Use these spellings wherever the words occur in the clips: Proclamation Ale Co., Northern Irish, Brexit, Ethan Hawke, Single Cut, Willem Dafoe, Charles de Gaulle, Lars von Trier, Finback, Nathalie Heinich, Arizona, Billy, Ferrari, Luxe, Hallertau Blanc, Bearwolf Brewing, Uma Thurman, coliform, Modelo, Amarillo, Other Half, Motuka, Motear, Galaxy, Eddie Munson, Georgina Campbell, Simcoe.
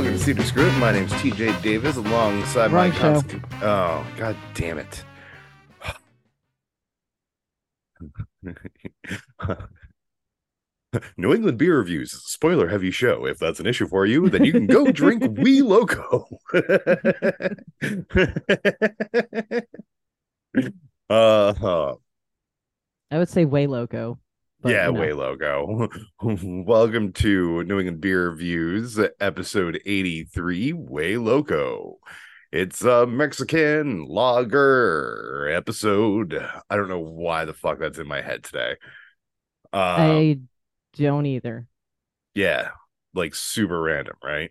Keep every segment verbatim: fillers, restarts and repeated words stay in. welcome to Cedar Group. My name's T J Davis, alongside Wrong my constant. Oh, god damn it! New England Beer Reviews, spoiler-heavy show. If that's an issue for you, then you can go drink Way Loco. uh, uh, I would say Way Loco. But yeah, you know. Way Loco. Welcome to New England Beer Reviews, episode eighty-three, Way Loco. It's a Mexican lager episode. I don't know why the fuck that's in my head today. Um, I don't either. Yeah, like super random, right?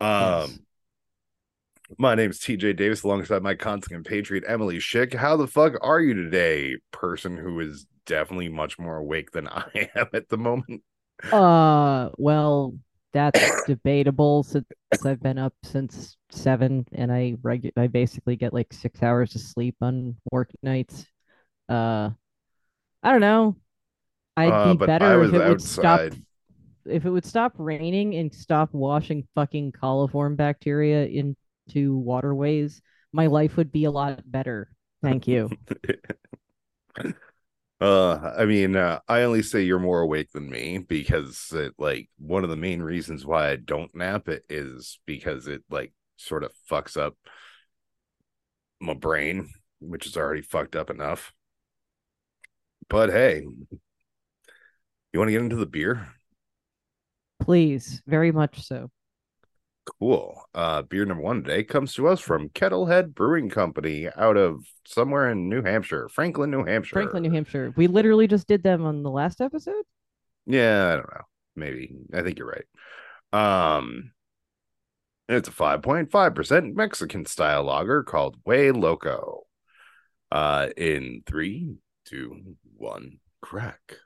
Um, yes. My name's T J Davis, alongside my constant compatriot Emily Schick. How the fuck are you today, person who is definitely much more awake than I am at the moment? Uh, well, that's debatable since I've been up since seven, and I regu- I basically get like six hours of sleep on work nights. Uh, I don't know. I'd uh, be better if it outside. would stop if it would stop raining and stop washing fucking coliform bacteria into waterways. My life would be a lot better. Thank you. Uh, I mean, uh, I only say you're more awake than me because, it, like, one of the main reasons why I don't nap it is because it, like, sort of fucks up my brain, which is already fucked up enough. But hey, you want to get into the beer? Please, very much so. Cool. Uh, beer number one today comes to us from Kettlehead Brewing Company out of somewhere in New Hampshire, Franklin, New Hampshire. Franklin, New Hampshire. We literally just did them on the last episode. Yeah, I don't know. Maybe. I think you're right. Um, it's a five point five percent Mexican style lager called Way Loco. Uh, in three, two, one, crack.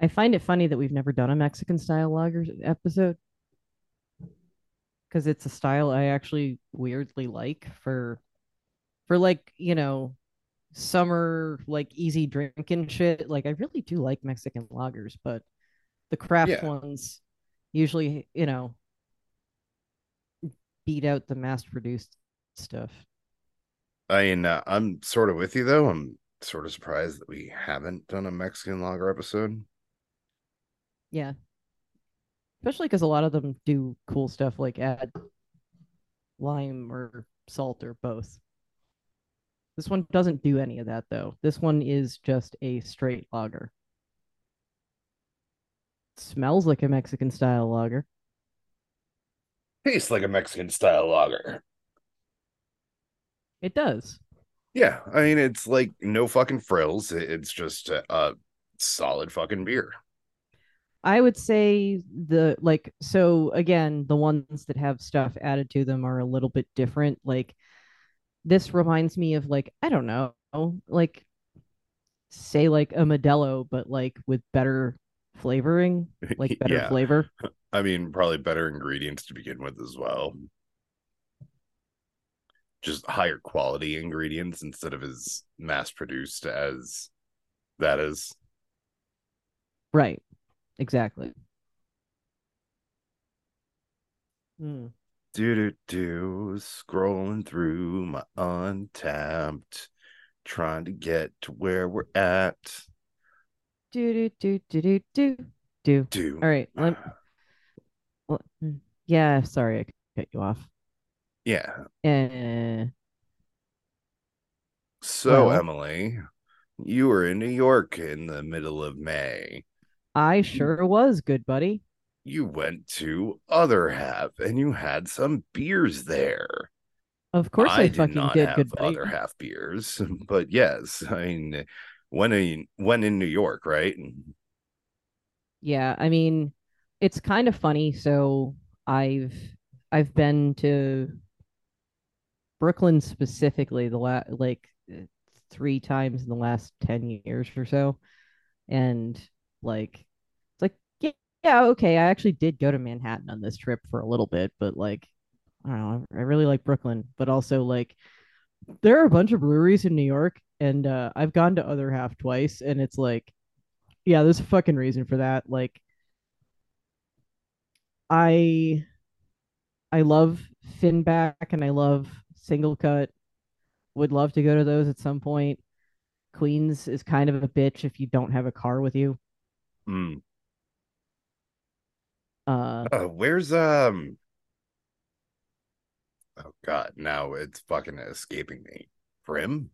I find it funny that we've never done a Mexican style lager episode because it's a style I actually weirdly like for, for like, you know, summer, like easy drinking shit. Like I really do like Mexican lagers, but the craft yeah. ones usually, you know, beat out the mass produced stuff. I mean, uh, I'm sort of with you though. I'm sort of surprised that we haven't done a Mexican lager episode. Yeah, especially because a lot of them do cool stuff like add lime or salt or both. This one doesn't do any of that, though. This one is just a straight lager. Smells like a Mexican-style lager. Tastes like a Mexican-style lager. It does. Yeah, I mean, it's like no fucking frills. It's just a, a solid fucking beer. I would say the like so again, the ones that have stuff added to them are a little bit different. Like this reminds me of like, I don't know, like say like a Modelo, but like with better flavoring, like better yeah. flavor. I mean, probably better ingredients to begin with as well. Just higher quality ingredients instead of as mass produced as that is. Right. Exactly. Mm. Do do do. Scrolling through my untapped, trying to get to where we're at. Do do do do do do do. All right. Let, well, yeah. Sorry, I cut you off. Yeah. Uh, so well, Emily, you were in New York in the middle of May. I sure was, good buddy. You went to Other Half and you had some beers there. Of course I, I fucking did, not did have good buddy. Other Half beers, but yes, I mean, when in, when in New York, right? Yeah, I mean, it's kind of funny. So I've I've been to Brooklyn specifically the la- like three times in the last ten years or so, and like it's like yeah, yeah okay I actually did go to Manhattan on this trip for a little bit, but like I don't know, I really like Brooklyn, but also like there are a bunch of breweries in New York, and uh I've gone to Other Half twice, and it's like yeah, there's a fucking reason for that. Like, I, I love Finback and I love Single Cut. Would love to go to those at some point. Queens is kind of a bitch if you don't have a car with you. Mm. Uh, uh, where's um? Oh God, now it's fucking escaping me. Grim.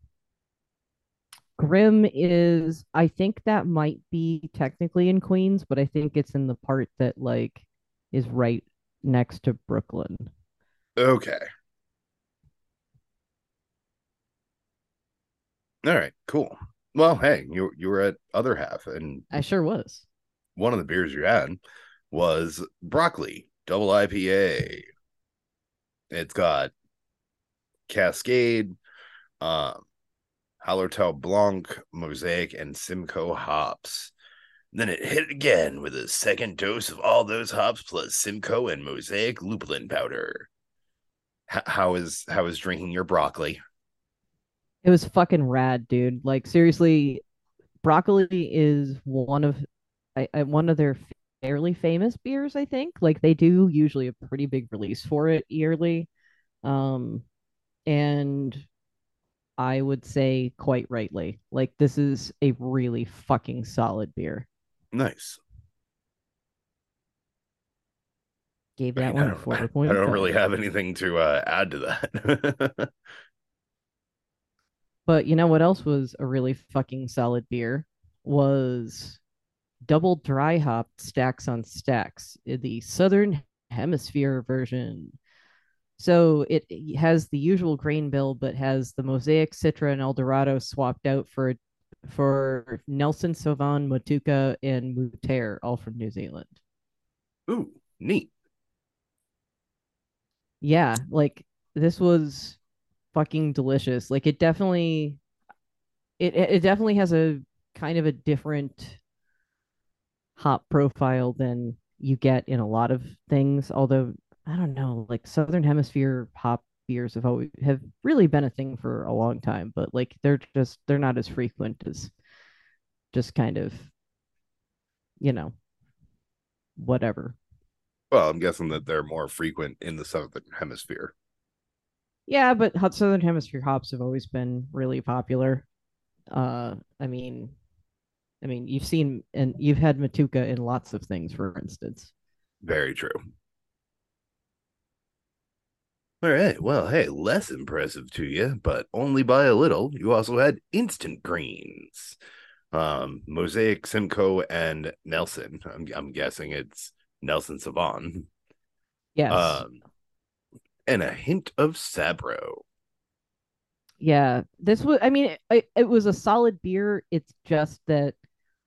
Grim is, I think that might be technically in Queens, but I think it's in the part that like is right next to Brooklyn. Okay. All right, cool. Well, hey, you you were at Other Half, and I sure was. One of the beers you had was Broccoli Double I P A. It's got Cascade, um, Hallertau Blanc, Mosaic, and Simcoe hops. And then it hit again with a second dose of all those hops plus Simcoe and Mosaic Lupulin powder. H- how is how is drinking your broccoli? It was fucking rad, dude. Like, seriously, Broccoli is one of I, I, one of their fairly famous beers, I think. Like, they do usually a pretty big release for it yearly. Um, and I would say quite rightly, like, this is a really fucking solid beer. Nice. Gave that I mean, one a four point. I don't really have anything to uh, add to that. But you know what else was a really fucking solid beer? Was double dry hopped Stacks on Stacks, the Southern Hemisphere version. So it has the usual grain bill, but has the Mosaic, Citra, and Eldorado swapped out for for Nelson Savon, Motuka, and Motear, all from New Zealand. Ooh, neat. Yeah, like this was fucking delicious. Like, it definitely it it definitely has a kind of a different hop profile than you get in a lot of things, although I don't know, like Southern Hemisphere hop beers have always have really been a thing for a long time, but like they're just they're not as frequent as just kind of, you know, whatever. Well, I'm guessing that they're more frequent in the Southern Hemisphere. Yeah, but Southern Hemisphere hops have always been really popular. Uh, I mean, I mean, you've seen and you've had Motuka in lots of things, for instance. Very true. All right. Well, hey, less impressive to you, but only by a little. You also had Instant Greens, um, Mosaic, Simcoe, and Nelson. I'm, I'm guessing it's Nelson Savon. Yes. Um, and a hint of Sabro. Yeah, this was, I mean, it, it was a solid beer. It's just that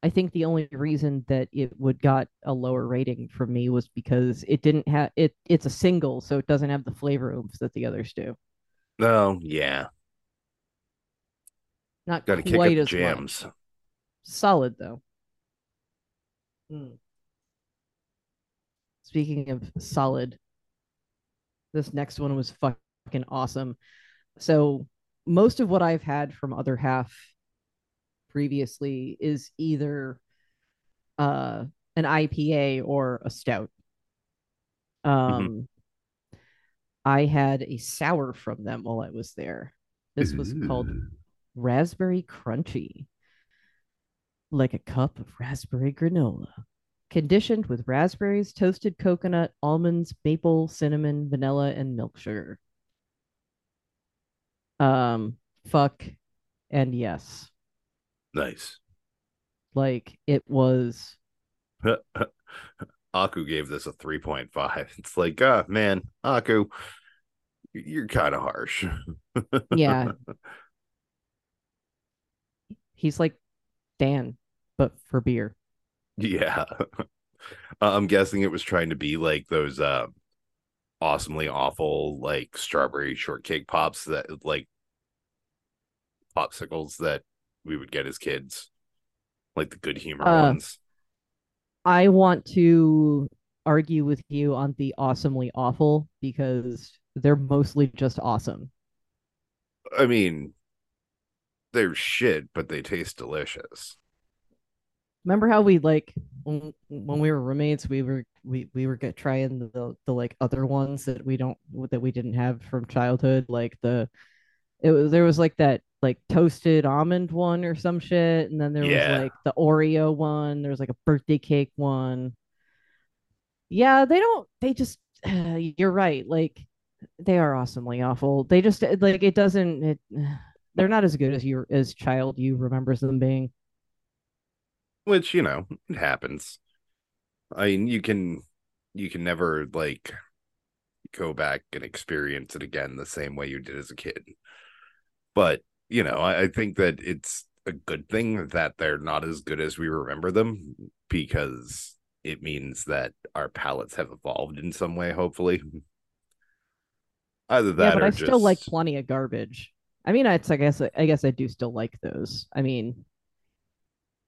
I think the only reason that it would got a lower rating from me was because it didn't have, it. it's a single, so it doesn't have the flavor oomph that the others do. Oh, yeah. Not Gotta quite kick up as jams. Much. Solid, though. Mm. Speaking of solid, this next one was fucking awesome. So most of what I've had from Other Half previously is either uh, an I P A or a stout. Um, mm-hmm. I had a sour from them while I was there. This was Ooh. called Raspberry Crunchy. Like a cup of raspberry granola. Conditioned with raspberries, toasted coconut, almonds, maple, cinnamon, vanilla, and milk sugar. Um, fuck, and yes. Nice. Like, it was... Aku gave this a three point five. It's like, ah, oh, man, Aku, you're kind of harsh. Yeah. He's like Dan, but for beer. Yeah, I'm guessing it was trying to be like those uh, awesomely awful like strawberry shortcake pops that like popsicles that we would get as kids, like the Good Humor uh, ones. I want to argue with you on the awesomely awful because they're mostly just awesome. I mean, they're shit, but they taste delicious. remember how we like when, when we were roommates, we were we we were get, trying the, the the like other ones that we don't that we didn't have from childhood, like the it was there was like that like toasted almond one or some shit, and then there yeah. was like the Oreo one. There was like a birthday cake one. Yeah, they don't. They just. Uh, you're right. Like they are awesomely awful. They just like it doesn't. It, they're not as good as you as child you remembers them being. Which, you know, it happens. I mean, you can you can never like go back and experience it again the same way you did as a kid. But, you know, I, I think that it's a good thing that they're not as good as we remember them, because it means that our palates have evolved in some way, hopefully. Either that yeah, but or I just... still like plenty of garbage. I mean, it's, I guess I guess I do still like those. I mean,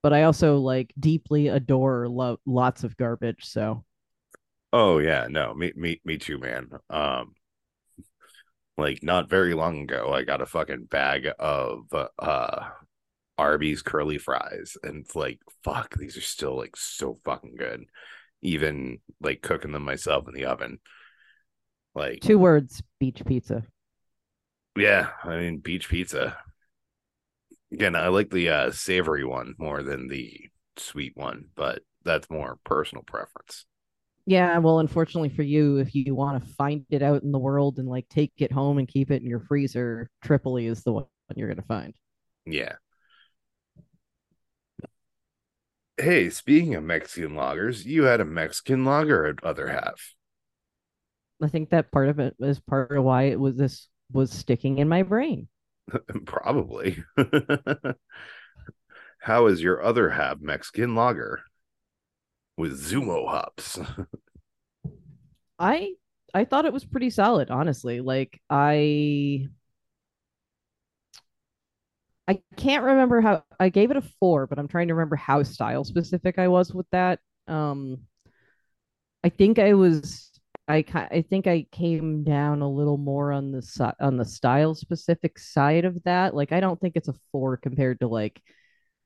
but I also like deeply adore lo- lots of garbage. So, oh yeah, no, me, me, me too, man. Um, like not very long ago, I got a fucking bag of uh, Arby's curly fries, and it's like, fuck, these are still like so fucking good. Even like cooking them myself in the oven. Like two words: beach pizza. Yeah, I mean beach pizza. Again, I like the uh, savory one more than the sweet one, but that's more personal preference. Yeah, well, unfortunately for you, if you want to find it out in the world and like take it home and keep it in your freezer, Tripoli is the one you're going to find. Yeah. Hey, speaking of Mexican lagers, you had a Mexican lager at Other Half. I think that part of it is part of why it was this was sticking in my brain. Probably. How is your Other Half Mexican lager with Zumo hops? I I thought it was pretty solid, honestly. Like I I can't remember how I gave it a four, but I'm trying to remember how style specific I was with that. Um, I think I was I I think I came down a little more on the si- on the style specific side of that. Like, I don't think it's a four compared to like,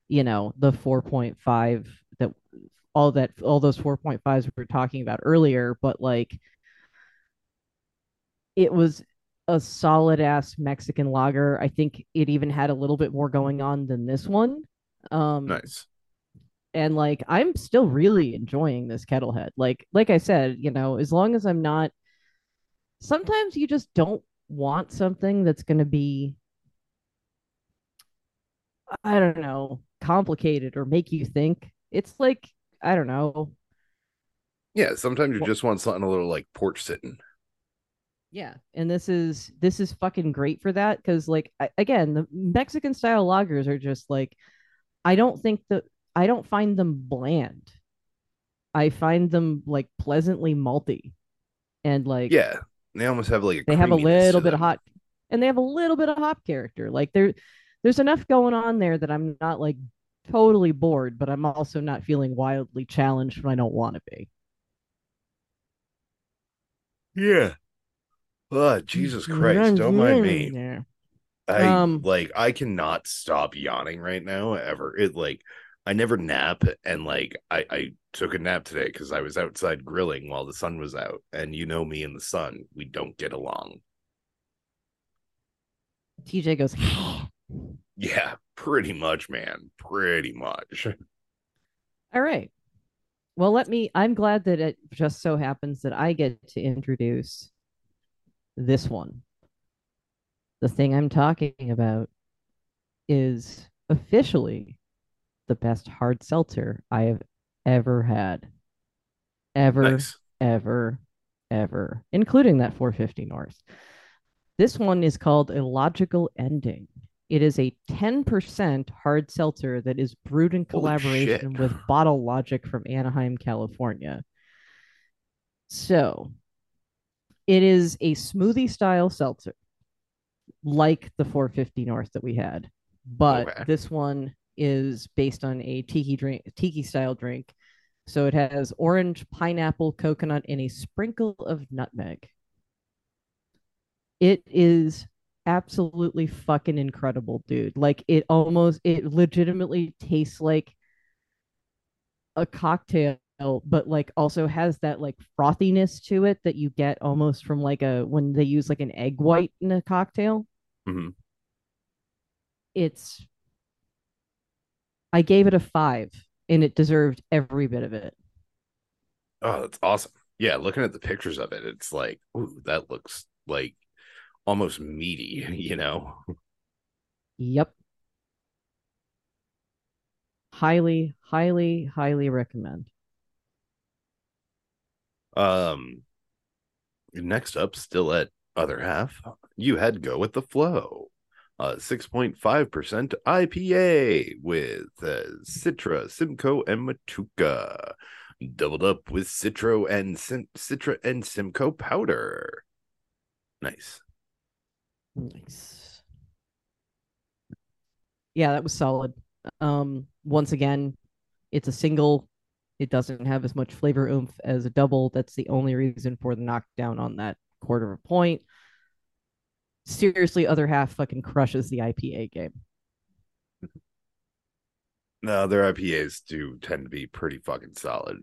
you know, the four point five that all that all those four point fives we were talking about earlier. But like, it was a solid ass Mexican lager. I think it even had a little bit more going on than this one. Um, nice. And like, I'm still really enjoying this Kettlehead. Like, like I said, you know, as long as I'm not, sometimes you just don't want something that's going to be, I don't know, complicated or make you think. It's like, I don't know. Yeah. Sometimes you just want something a little like porch sitting. Yeah. And this is, this is fucking great for that. 'Cause like, I, again, the Mexican style lagers are just like, I don't think that, I don't find them bland. I find them like pleasantly malty, and like yeah, they almost have like a they have a little bit of hot, and they have a little bit of hop character. Like there, there's enough going on there that I'm not like totally bored, but I'm also not feeling wildly challenged when I don't want to be. Yeah. Oh, Jesus Christ! Don't mind me. There. I um, like I cannot stop yawning right now. Ever it like. I never nap, and like I, I took a nap today because I was outside grilling while the sun was out, and you know me and the sun, we don't get along. T J goes, yeah, pretty much, man, pretty much. All right. Well, let me, I'm glad that it just so happens that I get to introduce this one. The thing I'm talking about is officially the best hard seltzer I have ever had. Ever, nice. ever, ever. Including that four fifty North. This one is called Illogical Ending. It is a ten percent hard seltzer that is brewed in collaboration with Bottle Logic from Anaheim, California. So, it is a smoothie-style seltzer, like the four fifty North that we had. But okay. This one is based on a tiki drink, tiki style drink. So it has orange, pineapple, coconut, and a sprinkle of nutmeg. It is absolutely fucking incredible, dude. Like it almost, it legitimately tastes like a cocktail, but like also has that like frothiness to it that you get almost from like a, when they use like an egg white in a cocktail. Mm-hmm. It's, I gave it a five and it deserved every bit of it. Oh, that's awesome. Yeah, looking at the pictures of it, it's like, ooh, that looks like almost meaty, you know? Yep. Highly, highly, highly recommend. Um, next up, still at Other Half, you had Go With The Flow. Uh, six point five percent I P A with uh, Citra, Simcoe, and Motuka. Doubled up with Citra and Sim- Citra and Simcoe powder. Nice. Nice. Yeah, that was solid. Um, once again, it's a single. It doesn't have as much flavor oomph as a double. That's the only reason for the knockdown on that quarter of a point. Seriously, Other Half fucking crushes the I P A game. No, their I P As do tend to be pretty fucking solid.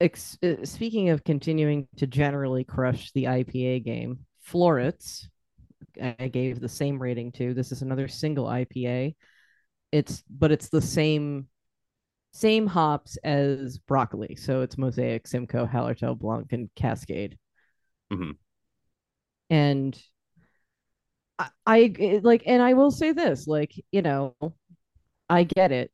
Ex- speaking of continuing to generally crush the I P A game, Florets, I gave the same rating to. This is another single I P A. It's but it's the same same hops as Broccoli, so it's Mosaic, Simcoe, Hallertau Blanc, and Cascade. Mm-hmm. And I, I like, and I will say this, like, you know, I get it.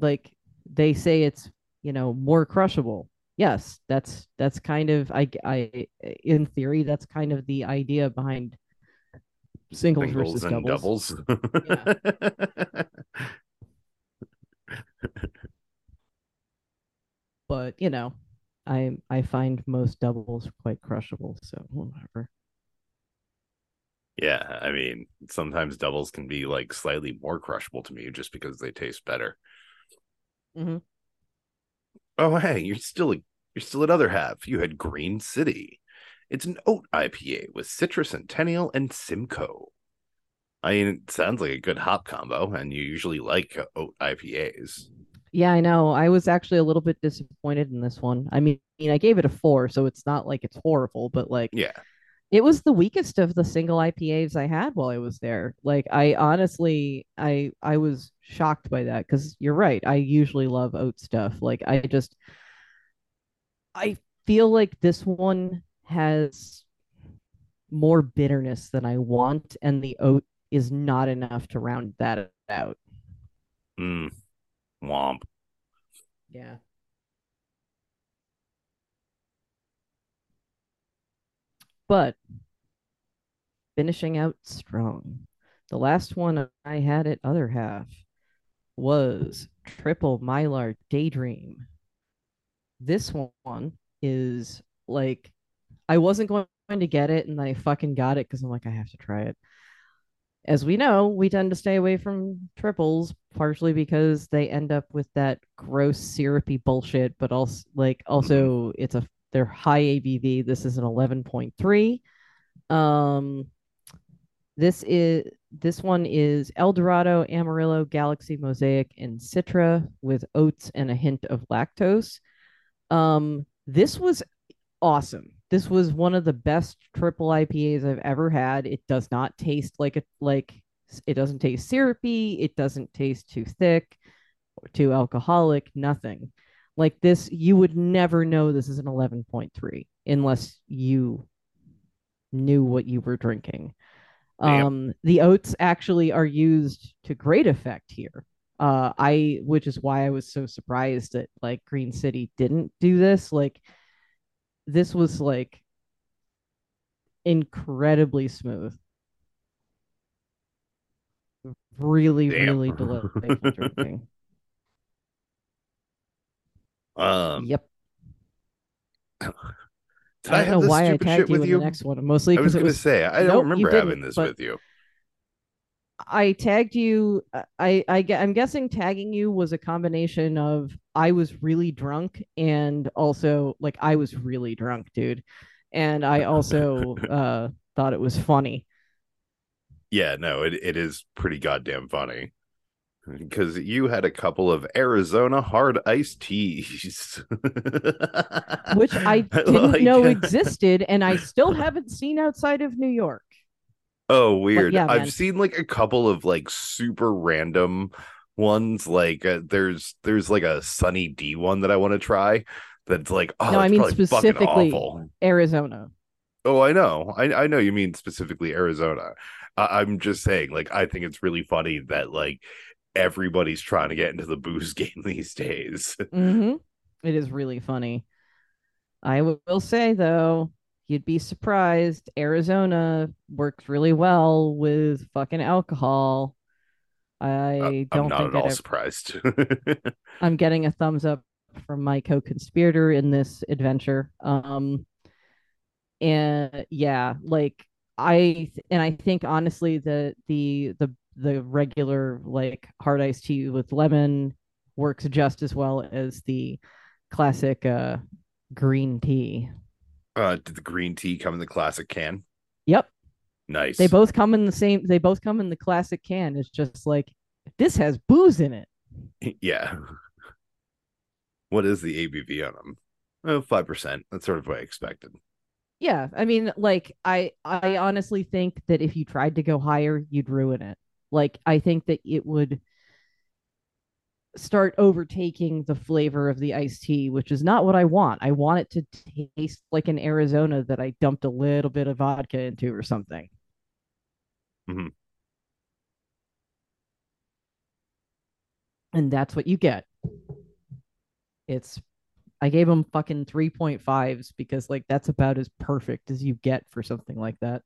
Like they say it's, you know, more crushable. Yes, that's that's kind of I I in theory that's kind of the idea behind singles, singles versus and doubles. doubles. But you know, I I find most doubles quite crushable, so whatever. Yeah, I mean, sometimes doubles can be like slightly more crushable to me just because they taste better. Mm-hmm. Oh, hey, you're still you're still at Other Half. You had Green City. It's an oat I P A with Citra, Centennial, and Simcoe. I mean, it sounds like a good hop combo, and you usually like oat I P As. Yeah, I know. I was actually a little bit disappointed in this one. I mean, I gave it a four, so it's not like it's horrible, but like, yeah. It was the weakest of the single I P As I had while I was there. Like, I honestly, I I was shocked by that because you're right. I usually love oat stuff. Like, I just, I feel like this one has more bitterness than I want, and the oat is not enough to round that out. Mm. Womp. Yeah. But finishing out strong, the last one I had at Other Half was Triple Mylar Daydream. This one is like, I wasn't going to get it, and I fucking got it because I'm like, I have to try it. As we know, we tend to stay away from triples, partially because they end up with that gross syrupy bullshit, but also like also it's a They're high A B V. This is an eleven point three. Um, this is this one is El Dorado, Amarillo, Galaxy, Mosaic, and Citra with oats and a hint of lactose. Um, this was awesome. This was one of the best triple I P As I've ever had. It does not taste like a like. It doesn't taste syrupy. It doesn't taste too thick, or too alcoholic. Nothing. Like this, you would never know this is an eleven point three unless you knew what you were drinking. Um, the oats actually are used to great effect here. Uh, I, which is why I was so surprised that like Green City didn't do this. Like this was like incredibly smooth. Really, Damn. really delightful drinking. Um, yep. Did I, I don't know why I tagged you with you? The next one. Mostly because I was going to say I nope, don't remember having this with you. I tagged you. I, I I'm guessing tagging you was a combination of I was really drunk and also like I was really drunk, dude, and I also uh, thought it was funny. Yeah, no, it, it is pretty goddamn funny. because you had a couple of Arizona hard iced teas, which I didn't like... know existed, and I still haven't seen outside of New York. Oh, weird. Yeah, I've seen like a couple of like super random ones. Like uh, there's there's like a Sunny D one that I want to try. That's like, oh, no, I mean specifically Arizona. Oh, I know. I, I know you mean specifically Arizona. Uh, I'm just saying, like, I think it's really funny that like everybody's trying to get into the booze game these days. Mm-hmm. It is really funny. I w- will say, though, you'd be surprised. Arizona works really well with fucking alcohol. I uh, don't I'm not think at all ever... surprised. I'm getting a thumbs up from my co-conspirator in this adventure. Um, and yeah, like I and I think honestly the the the the regular like hard iced tea with lemon works just as well as the classic uh, green tea. Uh, did the green tea come in the classic can? Yep. Nice. They both come in the same. They both come in the classic can. It's just like this has booze in it. Yeah. What is the A B V on them? Oh, five percent. That's sort of what I expected. Yeah. I mean, like, I I honestly think that if you tried to go higher, you'd ruin it. Like, I think that it would start overtaking the flavor of the iced tea, which is not what I want. I want it to taste like an Arizona that I dumped a little bit of vodka into or something. Mm-hmm. And that's what you get. It's, I gave them fucking three point fives because like that's about as perfect as you get for something like that.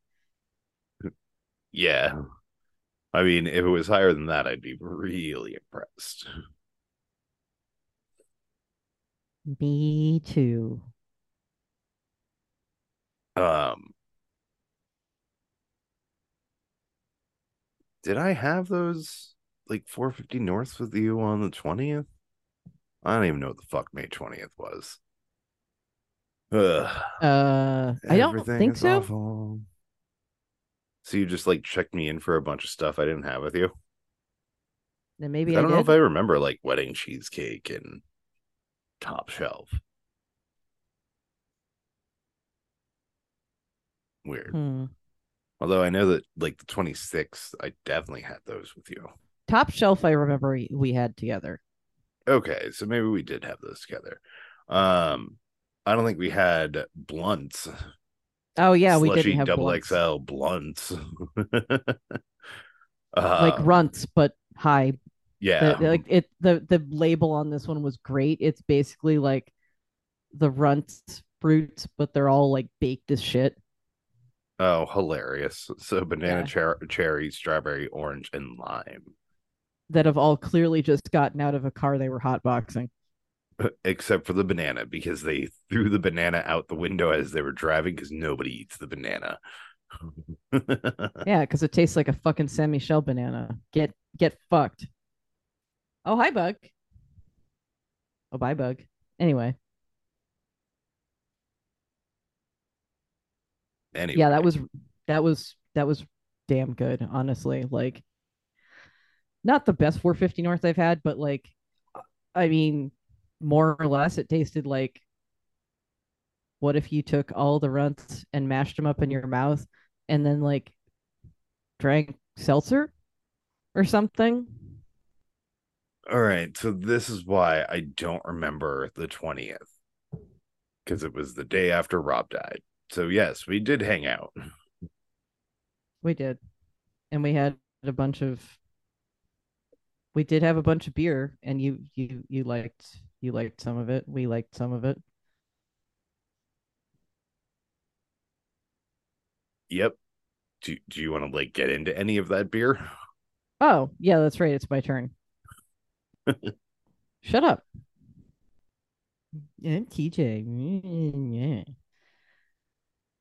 Yeah. I mean, if it was higher than that, I'd be really impressed. Me too. Um, did I have those like four fifty North with you on the twentieth? I don't even know what the fuck May twentieth was. Ugh. Uh, I don't think so. Awful. So you just like checked me in for a bunch of stuff I didn't have with you? Then maybe I, I don't did. know if I remember like wedding cheesecake and top shelf. Weird. Hmm. Although I know that like the twenty-sixth, I definitely had those with you. Top shelf, I remember we had together. Okay, so maybe we did have those together. Um, I don't think we had blunts. Oh yeah, Slushy, we didn't have double blunts. X L blunts. uh, like runts, but high. Yeah, the, like it. The the label on this one was great. It's basically like the runts fruits, but they're all like baked as shit. Oh, hilarious! So banana, yeah. cher- cherry, strawberry, orange, and lime. That have all clearly just gotten out of a car they were hotboxing. Except for the banana, because they threw the banana out the window as they were driving because nobody eats the banana. Yeah, because it tastes like a fucking semi-shell banana. Get get fucked. Oh, hi, Bug. Oh, bye, Bug. Anyway. Anyway. Yeah, that was that was that was damn good, honestly. Like, not the best four fifty North I've had, but like, I mean, more or less, it tasted like, what if you took all the runts and mashed them up in your mouth and then like drank seltzer or something? All right. So this is why I don't remember the twentieth, because it was the day after Rob died. So yes, we did hang out. We did. And we had a bunch of We did have a bunch of beer, and you you you liked you liked some of it. We liked some of it. Yep. Do do you want to like get into any of that beer? Oh, yeah, that's right. It's my turn. Shut up. And T J.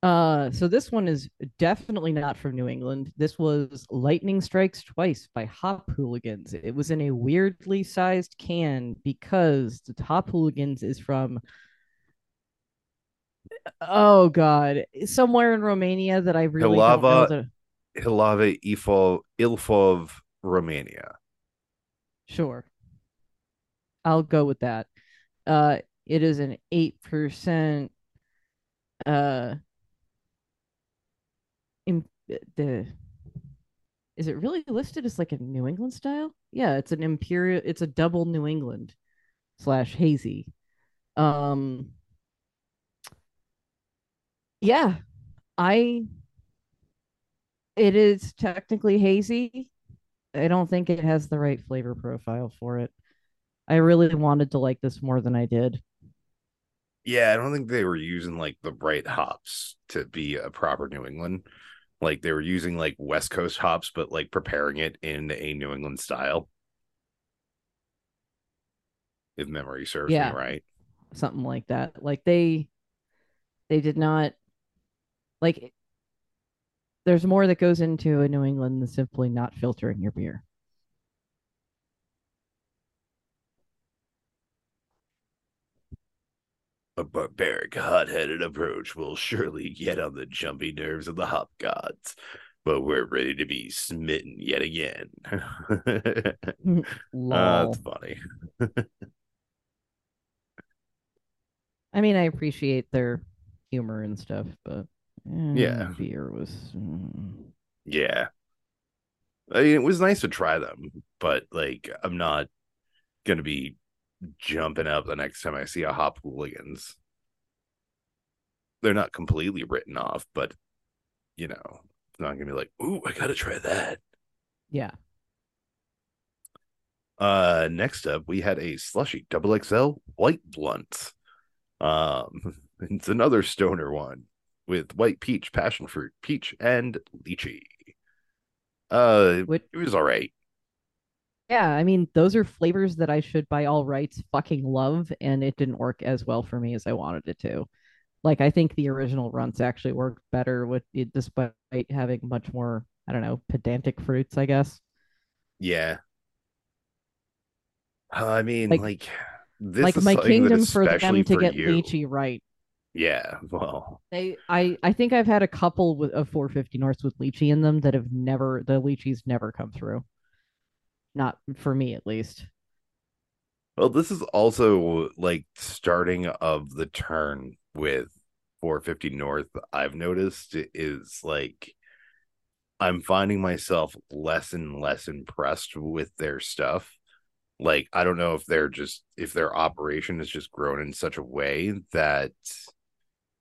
Uh so this one is definitely not from New England. This was Lightning Strikes Twice by Hop Hooligans. It was in a weirdly sized can because the Hop Hooligans is from oh god, somewhere in Romania that I really Hilava, don't know. The... Hilava Ilfov, Romania. Sure. I'll go with that. Uh, it is an eight percent uh, in the is it really listed as like a New England style? Yeah, it's an imperial, it's a double New England slash hazy. Um, yeah, I, it is technically hazy. I don't think it has the right flavor profile for it. I really wanted to like this more than I did. Yeah, I don't think they were using like the right hops to be a proper New England. Like they were using like West Coast hops, but like preparing it in a New England style. If memory serves yeah. me right. Something like that. Like they they did not like there's more that goes into a New England than simply not filtering your beer. A barbaric, hot-headed approach will surely get on the jumpy nerves of the hop gods, but we're ready to be smitten yet again. uh, that's funny. I mean, I appreciate their humor and stuff, but eh, yeah, beer was mm. yeah. I mean, it was nice to try them, but like, I'm not gonna be jumping up the next time I see a Hop Hooligans. They're not completely written off, but you know, it's not gonna be like, ooh, I gotta try that. Yeah. Uh, next up, we had a slushy double X L white blunt. Um, it's another stoner one with white peach, passion fruit, peach, and lychee. Uh, Which- it was all right. Yeah, I mean, those are flavors that I should, by all rights, fucking love, and it didn't work as well for me as I wanted it to. Like, I think the original runs actually worked better with it, despite having much more, I don't know, pedantic fruits, I guess. Yeah. Uh, I mean, like, like this like is my kingdom for them to for get you. Lychee right. Yeah, well. They, I, I think I've had a couple with, of four fifty Norths with lychee in them that have never, the lychees never come through. Not for me, at least. Well, this is also like starting of the turn with four fifty North. I've noticed is like I'm finding myself less and less impressed with their stuff. Like, I don't know if they're just if their operation has just grown in such a way that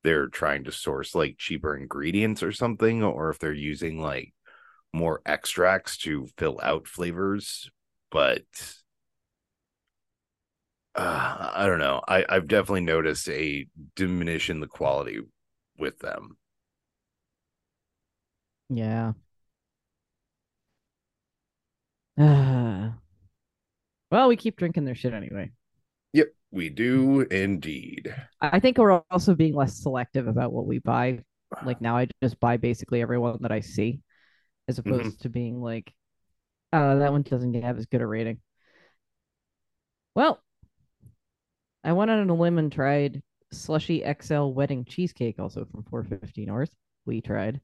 they're trying to source like cheaper ingredients or something, or if they're using like more extracts to fill out flavors, but uh, I don't know. I, I've definitely noticed a diminution in the quality with them. Yeah. Uh, well, we keep drinking their shit anyway. Yep, we do indeed. I think we're also being less selective about what we buy. Like now I just buy basically everyone that I see. As opposed mm-hmm. to being like, oh, that one doesn't have as good a rating. Well, I went on a limb and tried Slushy X L Wedding Cheesecake, also from four fifty North. We tried.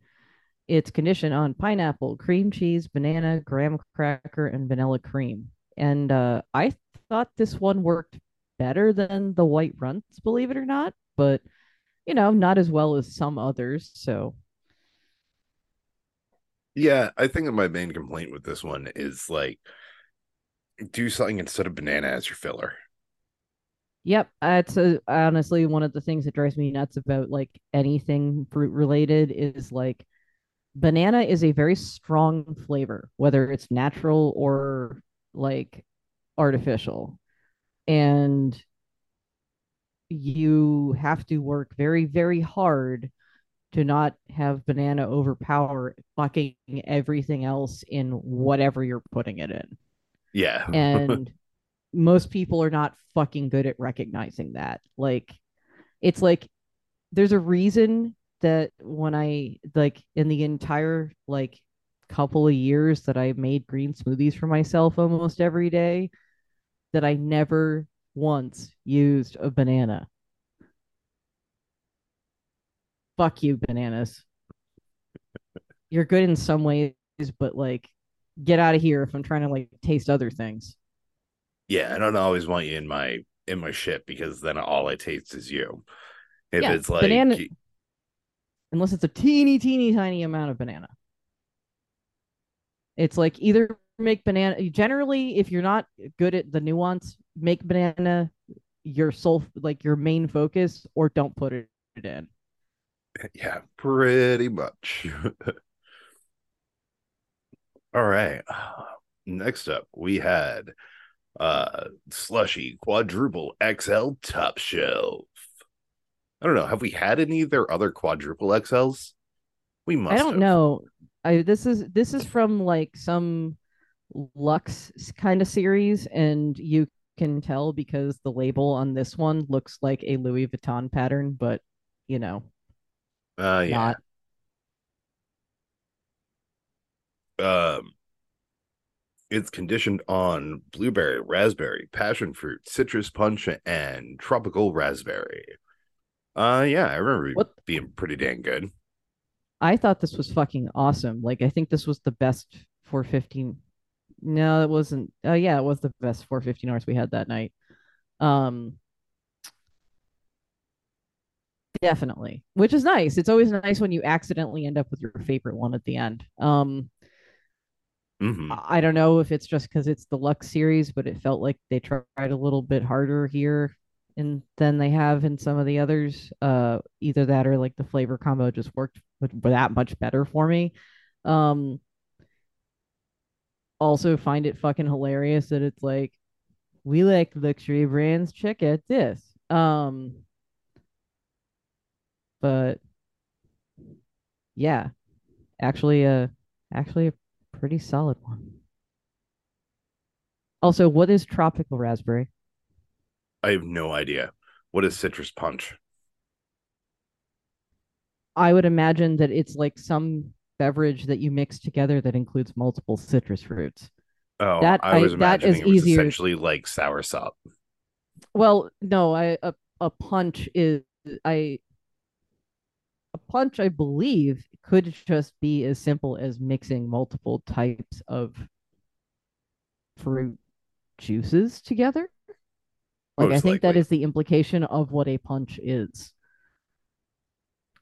It's conditioned on pineapple, cream cheese, banana, graham cracker, and vanilla cream. And uh, I thought this one worked better than the white runts, believe it or not. But, you know, not as well as some others, so... Yeah, I think that my main complaint with this one is, like, do something instead of banana as your filler. Yep, that's a, honestly one of the things that drives me nuts about, like, anything fruit-related is, like, banana is a very strong flavor, whether it's natural or, like, artificial. And you have to work very, very hard to not have banana overpower fucking everything else in whatever you're putting it in. Yeah. And most people are not fucking good at recognizing that. Like, it's like, there's a reason that when I, like, in the entire, like, couple of years that I made green smoothies for myself almost every day, that I never once used a banana. Fuck you, bananas. You're good in some ways, but like, get out of here if I'm trying to like taste other things. Yeah, I don't always want you in my in my shit because then all I taste is you. If yeah, it's like banana, unless it's a teeny, teeny, tiny amount of banana. It's like either make banana. Generally, if you're not good at the nuance, make banana your soul, like your main focus, or don't put it in. Yeah, pretty much. All right. Next up, we had uh, Slushy Quadruple X L Top Shelf. I don't know. Have we had any of their other Quadruple X Ls? We must. I don't have. know. I this is this is from like some Lux kind of series, and you can tell because the label on this one looks like a Louis Vuitton pattern, but you know, uh, yeah. Not. Um, it's conditioned on blueberry, raspberry, passion fruit, citrus punch, and tropical raspberry. Uh, yeah, I remember what? being pretty dang good. I thought this was fucking awesome. Like, I think this was the best four fifteen. No, it wasn't. Uh, yeah, it was the best four fifteen hours we had that night. Um, definitely, which is nice. It's always nice when you accidentally end up with your favorite one at the end. Um, mm-hmm. I don't know if it's just because it's the Lux series, but it felt like they tried a little bit harder here and then they have in some of the others. Uh, either that or like the flavor combo just worked with, with that much better for me. Um, also find it fucking hilarious that it's like, we like luxury brands, check out this. Um, but yeah, actually a, actually a pretty solid one. Also, what is tropical raspberry? I have no idea. What is citrus punch? I would imagine that it's like some beverage that you mix together that includes multiple citrus fruits. Oh, that I was I, imagining that is it was easier. Essentially like sour sop. Well, no, I a, a punch is I a punch, I believe, could just be as simple as mixing multiple types of fruit juices together. Like, Most I think likely. that is the implication of what a punch is.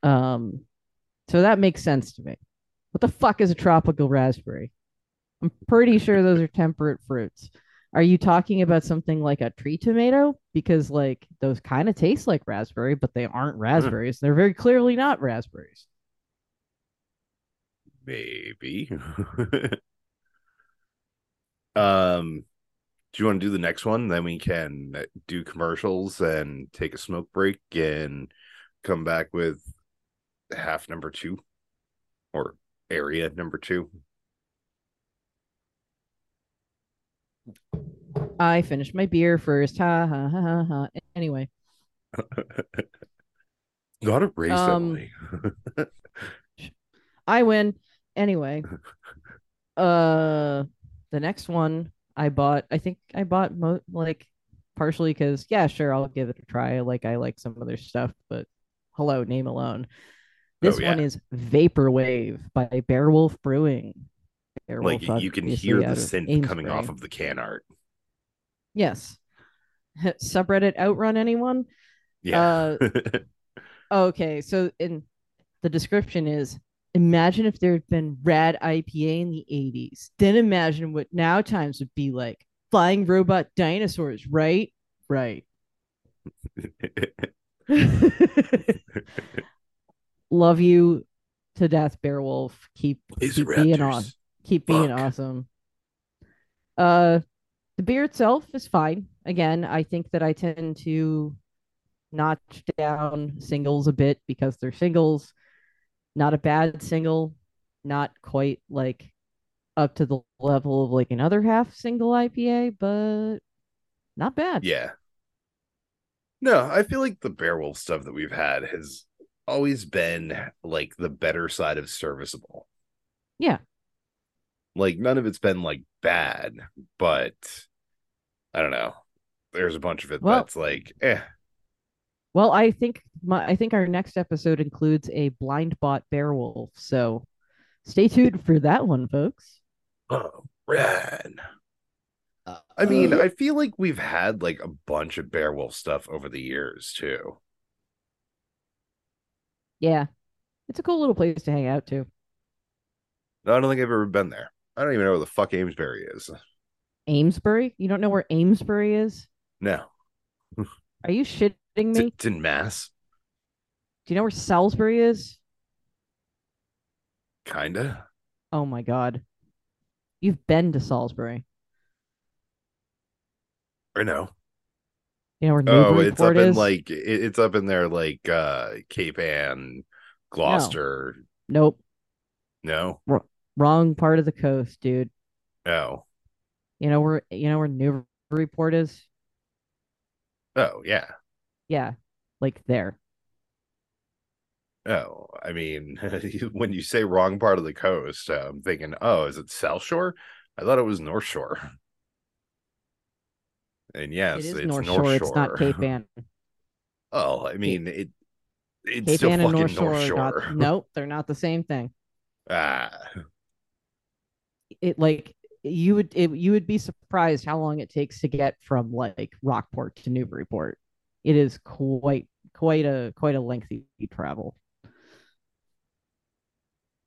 Um, so that makes sense to me. What the fuck is a tropical raspberry? I'm pretty sure those are temperate fruits. Are you talking about something like a tree tomato? Because like those kind of taste like raspberry, but they aren't raspberries. They're very clearly not raspberries. Maybe. um. Do you want to do the next one? Then we can do commercials and take a smoke break and come back with half number two or area number two. I finished my beer first. Ha ha ha ha. ha. Anyway. Got it raised um, that way. I win. Anyway. Uh, the next one. I bought, I think I bought mo- like partially because, yeah, sure, I'll give it a try. Like, I like some other stuff, but hello, name alone. This oh, yeah. one is Vaporwave by Bearwolf Brewing. Bearwolf, like, you can hear the scent Amesbury. coming off of the can art. Yes. Subreddit outrun anyone? Yeah. uh, okay, so in the description is, imagine if there had been rad I P A in the eighties. Then imagine what now times would be like. Flying robot dinosaurs, right? Right. Love you to death, Bearwolf. Keep, keep being on. Keep Fuck. being awesome. Uh, the beer itself is fine. Again, I think that I tend to notch down singles a bit because they're singles. Not a bad single, not quite like up to the level of like another half single I P A, but not bad. Yeah. No, I feel like the Bearwolf stuff that we've had has always been like the better side of serviceable. Yeah. Like none of it's been like bad, but I don't know. There's a bunch of it well, that's like, eh. Well, I think my I think our next episode includes a blind bought Bearwolf, so stay tuned for that one, folks. Oh, rad. I mean, uh, I feel like we've had like a bunch of Beowulf stuff over the years too. Yeah, it's a cool little place to hang out too. No, I don't think I've ever been there. I don't even know where the fuck Amesbury is. Amesbury? You don't know where Amesbury is? No. Are you shitting me? It's in Mass. Do you know where Salisbury is? Kinda. Oh my god. You've been to Salisbury. I know. You know where Newburyport is? Oh, it's up in like it's up in there like uh, Cape Ann, Gloucester. No. Nope. No. R- wrong part of the coast, dude. Oh. You know where you know where Newburyport is? Oh, yeah. Yeah, like there. Oh, I mean, when you say wrong part of the coast, uh, I'm thinking, oh, is it South Shore? I thought it was North Shore. And yes, it is it's North Shore. North Shore. It's not Cape Ann. Oh, I mean, it. It's Cape still Ann fucking and North, North Shore. Shore. Not, nope, they're not the same thing. Ah. It like you would it, you would be surprised how long it takes to get from like Rockport to Newburyport. It is quite quite a quite a lengthy travel.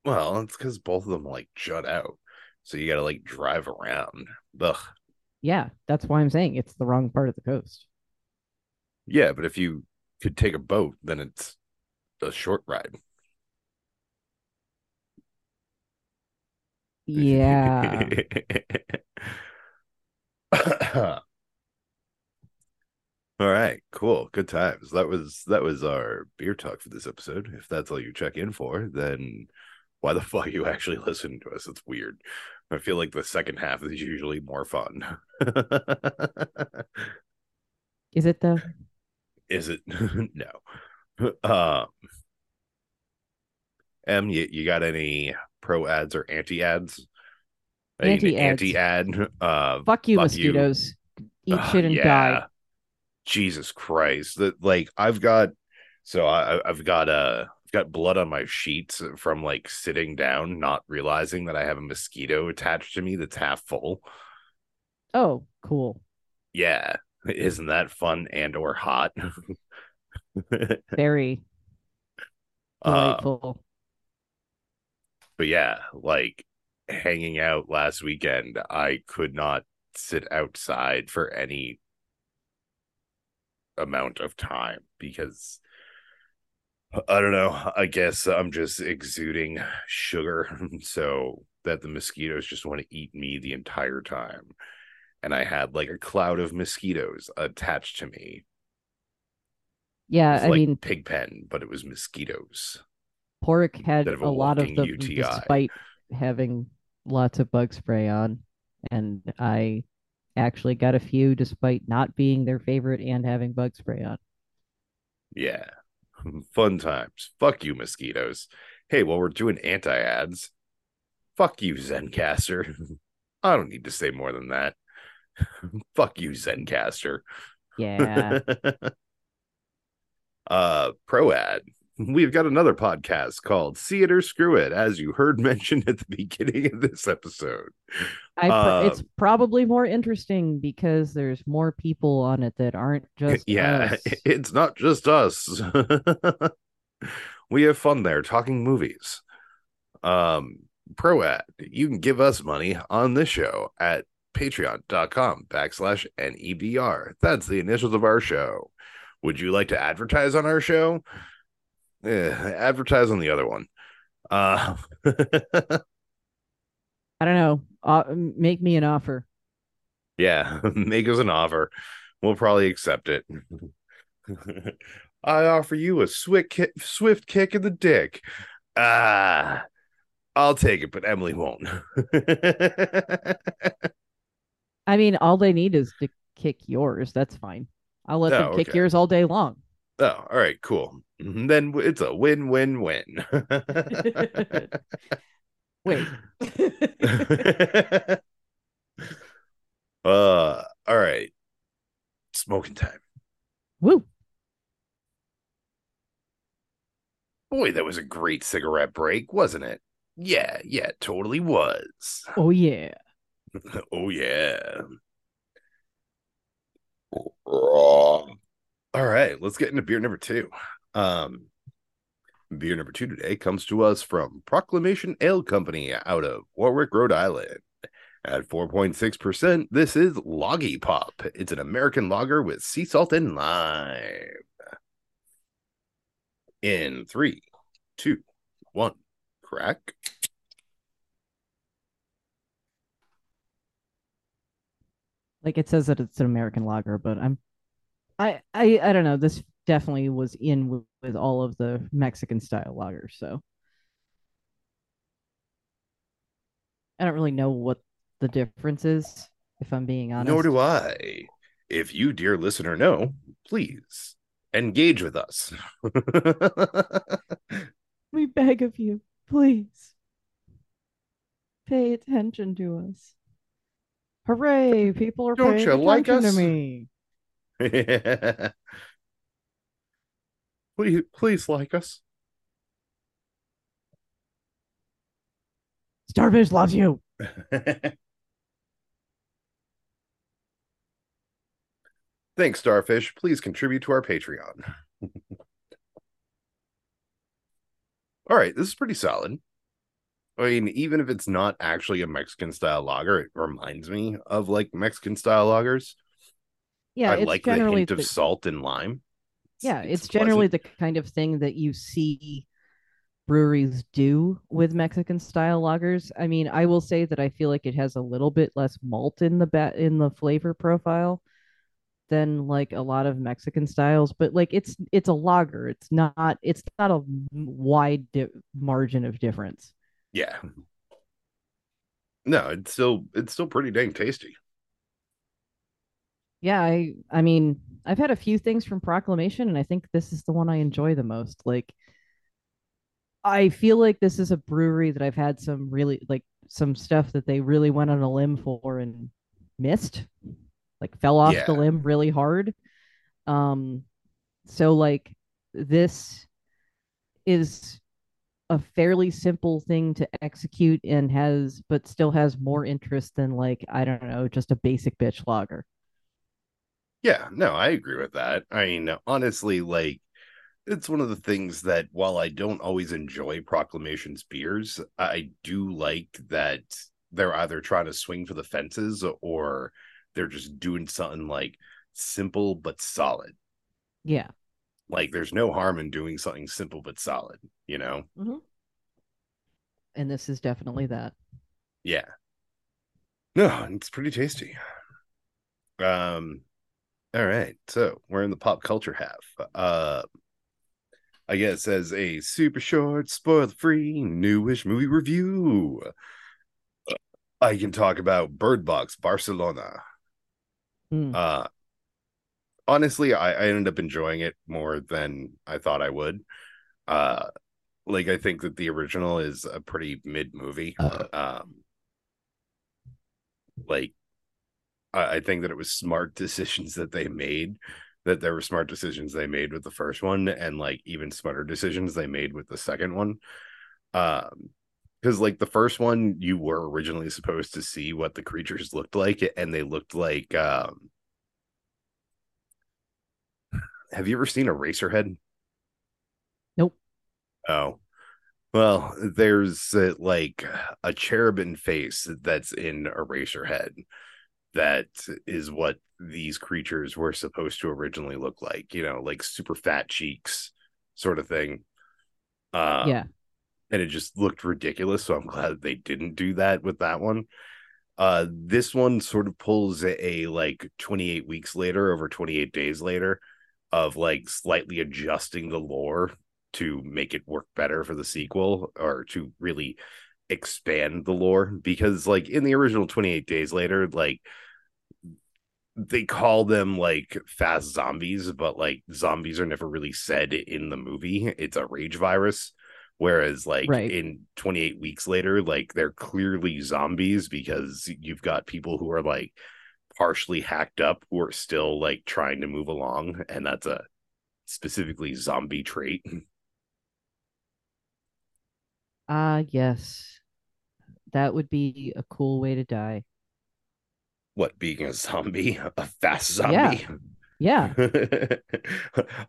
Well, it's because both of them like jut out, so you got to like drive around. Ugh. Yeah, that's why I'm saying it's the wrong part of the coast. Yeah, but if you could take a boat, then it's a short ride. Yeah. All right, cool. Good times. That was that was our beer talk for this episode. If that's all you check in for, then why the fuck you actually listen to us? It's weird. I feel like the second half is usually more fun. Is it though? Is it? No. Um, Em, you, you got any pro ads or anti ads? Anti anti ad. Uh, fuck you, fuck mosquitoes. You. Eat shit and yeah. die. Jesus Christ! That like I've got. So I, I've got a. Got blood on my sheets from like sitting down, not realizing that I have a mosquito attached to me that's half full. Oh, cool. Yeah. Isn't that fun and or hot? Very delightful. Uh, but yeah, like hanging out last weekend, I could not sit outside for any amount of time because I don't know. I guess I'm just exuding sugar so that the mosquitoes just want to eat me the entire time. And I had like a cloud of mosquitoes attached to me. Yeah, it's I like mean, pig pen, but it was mosquitoes. Pork had a, a lot of them U T I. Despite having lots of bug spray on. And I actually got a few despite not being their favorite and having bug spray on. Yeah. Fun times. Fuck you, mosquitoes. Hey, well, we're doing anti-ads. Fuck you, Zencaster. I don't need to say more than that. Fuck you, Zencaster. Yeah. uh, pro ad. We've got another podcast called See It or Screw It, as you heard mentioned at the beginning of this episode. I pro- um, it's probably more interesting because there's more people on it that aren't just yeah, us. It's not just us. We have fun there talking movies. Um, Pro ad, you can give us money on this show at patreon.com backslash N E B R. That's the initials of our show. Would you like to advertise on our show? Yeah, advertise on the other one. Uh, I don't know. Uh, make me an offer. Yeah, make us an offer. We'll probably accept it. I offer you a swift kick, swift kick in the dick. Ah, uh, I'll take it, but Emily won't. I mean, all they need is to kick yours. That's fine. I'll let oh, them kick okay. yours all day long. Oh, all right, cool. Then it's a win-win-win. Wait. uh, all right. Smoking time. Woo. Boy, that was a great cigarette break, wasn't it? Yeah, yeah, it totally was. Oh, yeah. Oh, yeah. All right, let's get into beer number two. Um, beer number two today comes to us from Proclamation Ale Company out of Warwick, Rhode Island. At four point six percent, this is Loggy Pop. It's an American lager with sea salt and lime. In three, two, one, crack. Like, it says that it's an American lager, but I'm, I, I, I don't know. This definitely was in with, with all of the Mexican style lagers, so I don't really know what the difference is, if I'm being honest. Nor do I. If you, dear listener, know, please engage with us. We beg of you, please pay attention to us. Hooray! People are Don't paying you attention like us? To me. Yeah. Please, please like us. Starfish loves you. Thanks, Starfish. Please contribute to our Patreon. All right, this is pretty solid. I mean, even if it's not actually a Mexican-style lager, it reminds me of, like, Mexican-style lagers. Yeah, I it's like generally the hint of the, salt and lime. It's, yeah, it's, it's generally the kind of thing that you see breweries do with Mexican-style lagers. I mean, I will say that I feel like it has a little bit less malt in the ba- in the flavor profile than, like, a lot of Mexican styles, but, like, it's it's a lager. It's not it's not a wide di- margin of difference. Yeah. No, it's still it's still pretty dang tasty. Yeah, I I mean, I've had a few things from Proclamation, and I think this is the one I enjoy the most. Like, I feel like this is a brewery that I've had some really, like, some stuff that they really went on a limb for and missed. Like, fell off yeah. the limb really hard. Um, so, like, this is a fairly simple thing to execute and has, but still has more interest than, like, I don't know, just a basic bitch lager. Yeah, no, I agree with that. I mean, honestly, like, it's one of the things that while I don't always enjoy Proclamation's beers, I do like that they're either trying to swing for the fences or they're just doing something, like, simple but solid. Yeah. Like, there's no harm in doing something simple but solid, you know? Mm-hmm. And this is definitely that. Yeah. No, it's pretty tasty. Um, all right. So, we're in the pop culture half. Uh, I guess as a super short, spoiler-free, newish movie review, I can talk about Bird Box Barcelona. Mm. Uh Honestly, I, I ended up enjoying it more than I thought I would. Uh, like, I think that the original is a pretty mid-movie. Uh, um, like, I, I think that it was smart decisions that they made, that there were smart decisions they made with the first one, and, like, even smarter decisions they made with the second one. Um, because, like, the first one, you were originally supposed to see what the creatures looked like, and they looked like... Um, Have you ever seen Eraserhead? Nope. Oh. Well, there's uh, like a cherubim face that's in Eraserhead. That is what these creatures were supposed to originally look like. You know, like super fat cheeks sort of thing. Uh, yeah. And it just looked ridiculous, so I'm glad that they didn't do that with that one. Uh, this one sort of pulls a, a like twenty-eight weeks later over twenty-eight days later. Of like slightly adjusting the lore to make it work better for the sequel, or to really expand the lore, because like in the original twenty-eight Days Later, like they call them like fast zombies, but like zombies are never really said in the movie. It's a rage virus, whereas like right. in twenty-eight Weeks Later, like they're clearly zombies because you've got people who are like partially hacked up who are still like trying to move along, and that's a specifically zombie trait. Ah, uh, yes, that would be a cool way to die. what being a zombie, a fast zombie. Yeah. yeah.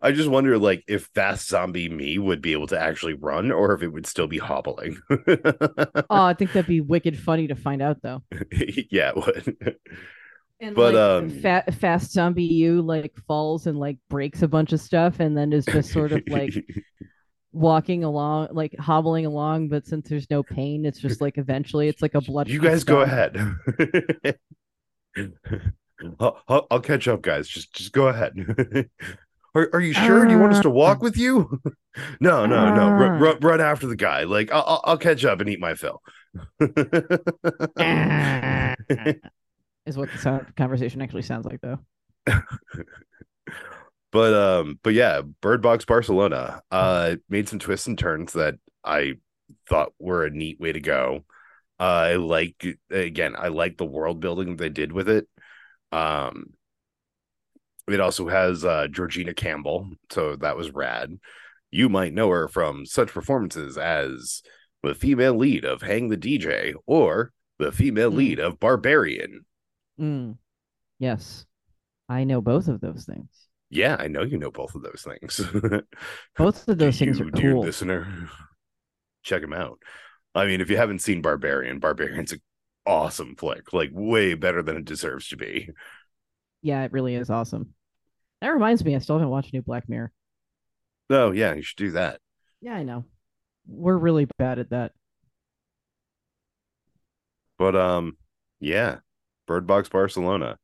I just wonder, like, if fast zombie me would be able to actually run, or if it would still be hobbling. Oh, I think that'd be wicked funny to find out, though. Yeah, it would. And but like, um, fat, fast zombie you like falls and like breaks a bunch of stuff, and then is just sort of like walking along, like hobbling along. But since there's no pain, it's just like eventually it's like a blood. You guys go ahead. I'll, I'll, I'll catch up, guys. Just just go ahead. Are Are you sure? Uh, Do you want us to walk with you? no, no, uh, no. R- r- run after the guy. Like I'll I'll catch up and eat my fill. uh, Is what the sound, conversation actually sounds like, though. But um, but yeah, Bird Box Barcelona uh made some twists and turns that I thought were a neat way to go. Uh, I like again, I like the world building they did with it. Um, it also has uh, Georgina Campbell, so that was rad. You might know her from such performances as the female lead of Hang the D J or the female mm. lead of Barbarian. Mm. Yes, I know both of those things. Yeah, I know you know both of those things. Both of those things you, are cool. Dear listener, check them out. I mean, if you haven't seen Barbarian, Barbarian's an awesome flick. Like, way better than it deserves to be. Yeah, it really is awesome. That reminds me, I still haven't watched New Black Mirror. Oh, yeah, you should do that. Yeah, I know. We're really bad at that. But, um, yeah. Bird Box Barcelona.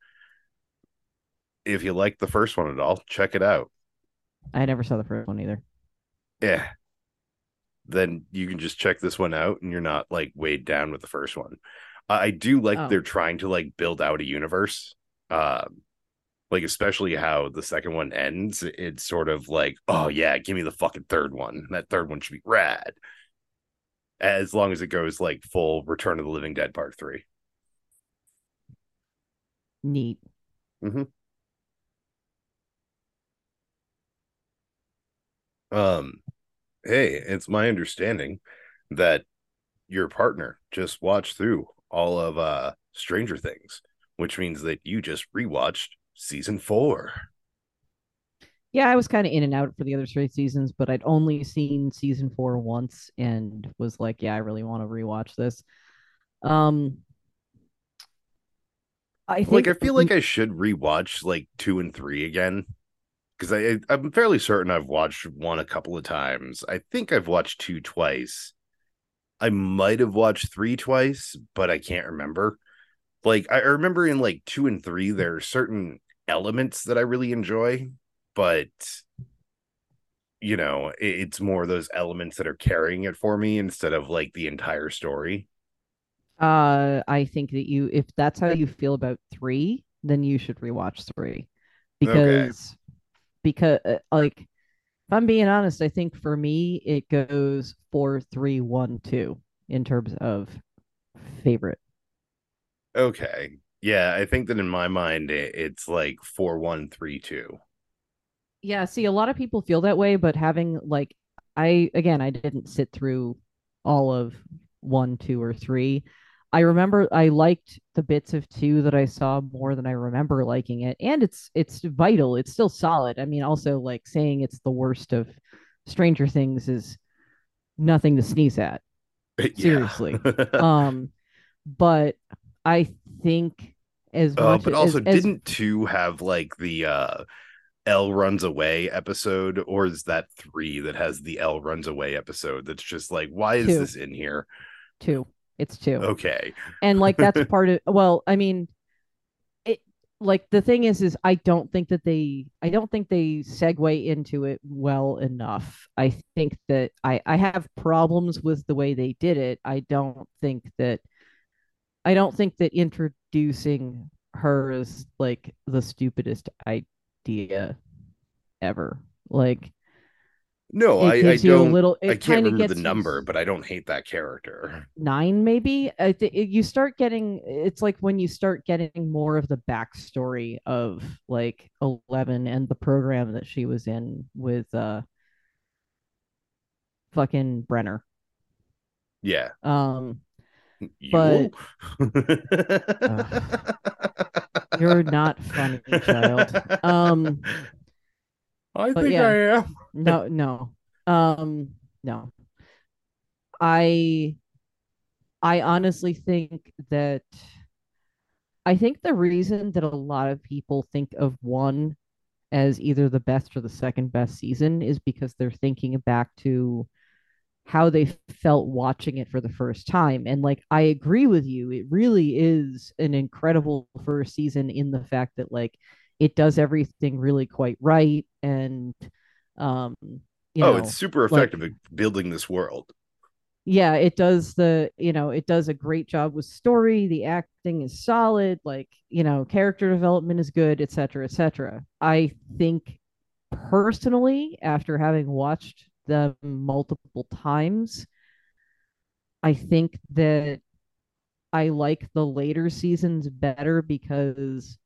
If you like the first one at all, check it out. I never saw the first one either. Yeah. Then you can just check this one out and you're not like weighed down with the first one. I do like oh. they're trying to like build out a universe. Uh, like especially how the second one ends. It's sort of like, oh yeah, give me the fucking third one. That third one should be rad. As long as it goes like full Return of the Living Dead Part three. Neat. Mm-hmm. Um, hey, it's my understanding that your partner just watched through all of uh, Stranger Things, which means that you just rewatched season four. Yeah, I was kind of in and out for the other three seasons, but I'd only seen season four once and was like, yeah, I really want to rewatch this. Um, I think like I feel like I should rewatch like two and three again because I I'm fairly certain I've watched one a couple of times. I think I've watched two twice. I might have watched three twice, but I can't remember. Like I remember in like two and three, there are certain elements that I really enjoy, but you know, it, it's more those elements that are carrying it for me instead of like the entire story. Uh, I think that you, if that's how you feel about three, then you should rewatch three because, okay. because uh, like, if I'm being honest, I think for me, it goes four, three, one, two in terms of favorite. Okay. Yeah. I think that in my mind, it, it's like four, one, three, two. Yeah. See, a lot of people feel that way, but having like, I, again, I didn't sit through all of one, two, or three. I remember I liked the bits of two that I saw more than I remember liking it. And it's it's vital. It's still solid. I mean, also like saying it's the worst of Stranger Things is nothing to sneeze at. Yeah. Seriously. um, but I think as much uh, but also as, didn't as... two have like the uh, L Runs Away episode, or is that three that has the L Runs Away episode that's just like, why is two. this in here? Two. It's two. Okay. And like, that's part of, well, I mean, it like the thing is, is I don't think that they, I don't think they segue into it well enough. I think that I, I have problems with the way they did it. I don't think that, I don't think that introducing her is like the stupidest idea ever. Like, No, I, I don't. Little, I can't remember the number, but I don't hate that character. Nine, maybe. I th- you start getting. It's like when you start getting more of the backstory of like Eleven and the program that she was in with uh, fucking Brenner. Yeah. Um. You? But. uh, You're not funny, child. Um, I think yeah. I am. No, no, um, no. I, I honestly think that. I think the reason that a lot of people think of one as either the best or the second best season is because they're thinking back to how they felt watching it for the first time. And like, I agree with you. It really is an incredible first season in the fact that like it does everything really quite right. And, um, you oh, know, it's super effective like, at building this world. Yeah, it does the, you know, it does a great job with story. The acting is solid. Like, you know, character development is good, et cetera, et cetera. I think personally, after having watched them multiple times, I think that I like the later seasons better because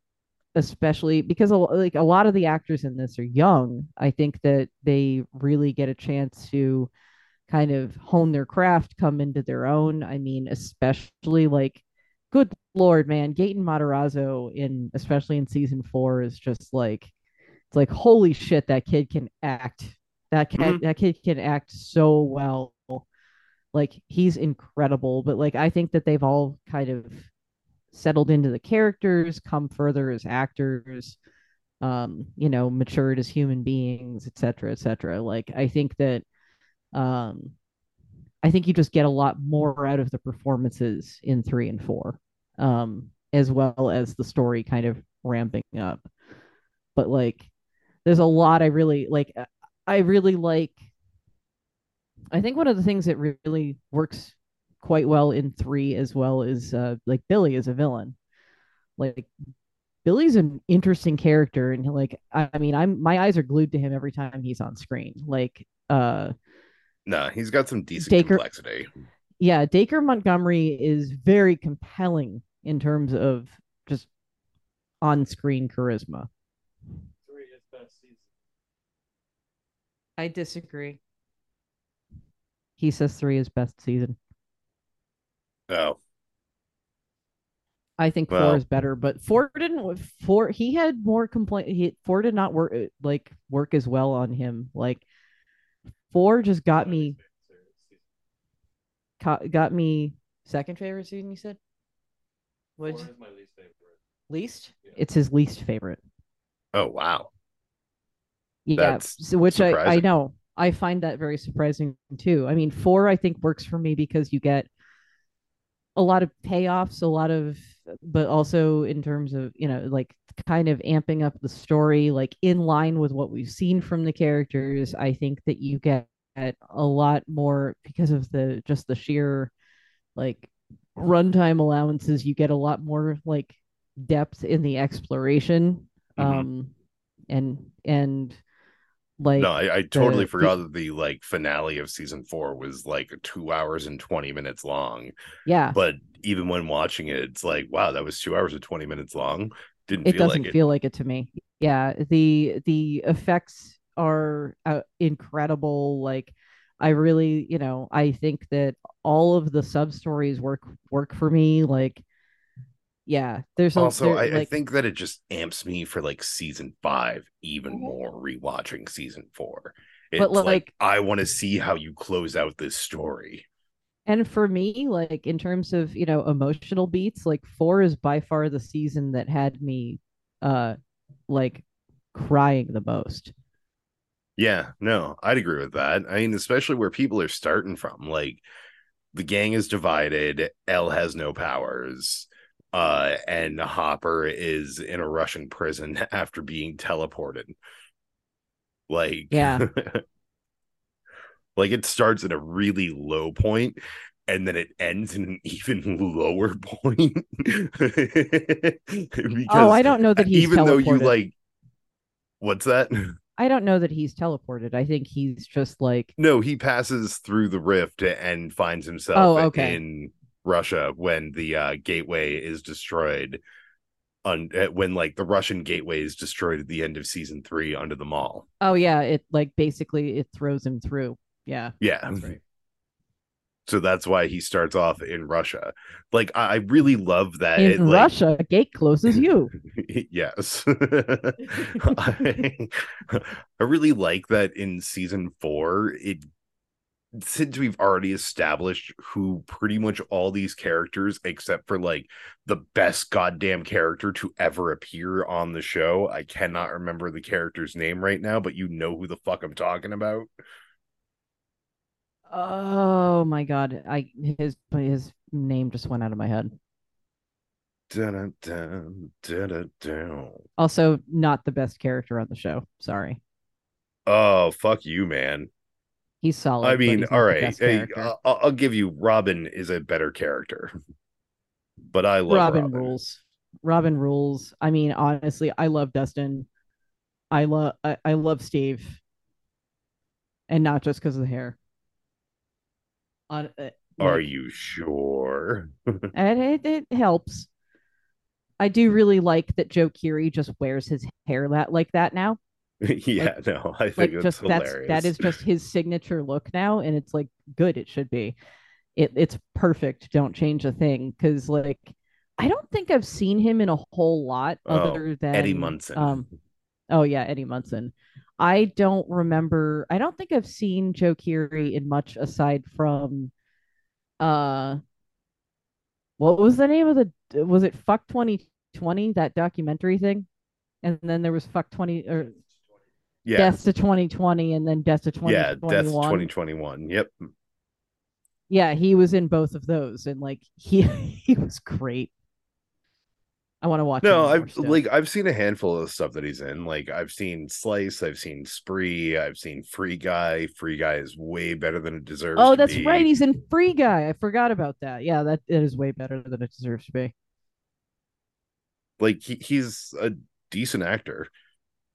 especially because like a lot of the actors in this are young. I think that they really get a chance to kind of hone their craft, come into their own. I mean, especially like, good Lord, man, Gaten Matarazzo in, especially in season four, is just like, it's like, holy shit, that kid can act. That kid, mm-hmm. that kid can act so well. Like, he's incredible. But like, I think that they've all kind of settled into the characters, come further as actors, um, you know, matured as human beings, et cetera, et cetera. Like, I think that um, I think you just get a lot more out of the performances in three and four, um, as well as the story kind of ramping up. But like, there's a lot I really like. I really like, I think one of the things that really works quite well in three as well is uh, like Billy is a villain. Like Billy's an interesting character. And like, I, I mean, I'm, my eyes are glued to him every time he's on screen. Like, uh, no, nah, he's got some decent Dacre, complexity. Yeah. Dacre Montgomery is very compelling in terms of just on-screen charisma. Three is best season. I disagree. He says three is best season. Oh. I think well. four is better, but four didn't four he had more complaint he four did not work like work as well on him. Like four just got me got me second favorite season, you said? What? Four is my least favorite. Least? Yeah. It's his least favorite. Oh wow. Yeah, that's which I, I know. I find that very surprising, too. I mean, four, I think, works for me because you get a lot of payoffs, a lot of, but also in terms of, you know, like kind of amping up the story, like in line with what we've seen from the characters. I think that you get a lot more because of the just the sheer like runtime allowances. You get a lot more like depth in the exploration mm-hmm. um, and and. Like no, I, I totally the, forgot that the like finale of season four was like two hours and twenty minutes long. Yeah. But even when watching it, it's like, wow, that was two hours and twenty minutes long. Didn't it feel doesn't like it. feel like it to me. Yeah. The the effects are uh, incredible. Like I really, you know, I think that all of the sub stories work work for me. Like yeah, there's also there, I, like... I think that it just amps me for like season five even more rewatching season four. It's but like, like I want to see how you close out this story. And for me, like in terms of you know emotional beats, like four is by far the season that had me, uh, like crying the most. Yeah, no, I'd agree with that. I mean, especially where people are starting from. Like the gang is divided. Elle has no powers. Uh, and Hopper is in a Russian prison after being teleported. Like, yeah, like it starts at a really low point and then it ends in an even lower point. Because oh, I don't know that he's even teleported. Though you like, what's that? I don't know that he's teleported. I think he's just like, no, he passes through the rift and finds himself oh, okay. in. Russia when the uh, gateway is destroyed on un- when like the Russian gateway is destroyed at the end of season three under the mall. Oh yeah, it like basically it throws him through. Yeah. Yeah. That's right. So that's why he starts off in Russia. Like, I really love that. In it, like... Russia, gate closes you. Yes. I, I really like that in season four, it since we've already established who pretty much all these characters, except for like the best goddamn character to ever appear on the show. I cannot remember the character's name right now, but you know who the fuck I'm talking about. Oh my god! I his his name just went out of my head. Dun, dun, dun, dun, dun. Also, not the best character on the show. Sorry. Oh fuck you, man. He's solid. I mean, all right. Hey, I'll, I'll give you. Robin is a better character, but I love Robin. Robin rules. Robin rules. I mean, honestly, I love Dustin. I love. I, I love Steve, and not just because of the hair. On, uh, Are like, you sure? And it, it helps. I do really like that Joe Keery just wears his hair that like that now. Yeah, like, no, I think like it's just, hilarious. That's, that is just his signature look now, and it's like good. It should be. It it's perfect. Don't change a thing, because like I don't think I've seen him in a whole lot other oh, than Eddie Munson. Um, oh yeah, Eddie Munson. I don't remember. I don't think I've seen Joe Keery in much aside from, uh, what was the name of the? Was it Fuck twenty twenty, that documentary thing? And then there was Fuck twenty or yeah, Death to twenty twenty, and then Death to twenty twenty-one. Yeah, Death to twenty twenty-one. Yep. Yeah, he was in both of those, and like he he was great. I want to watch. No, I've stuff. like I've seen a handful of stuff that he's in. Like I've seen Slice, I've seen Spree, I've seen Free Guy. Free Guy is way better than it deserves. Oh, to that's be. right. He's in Free Guy. I forgot about that. Yeah, that it is way better than it deserves to be. Like he, he's a decent actor.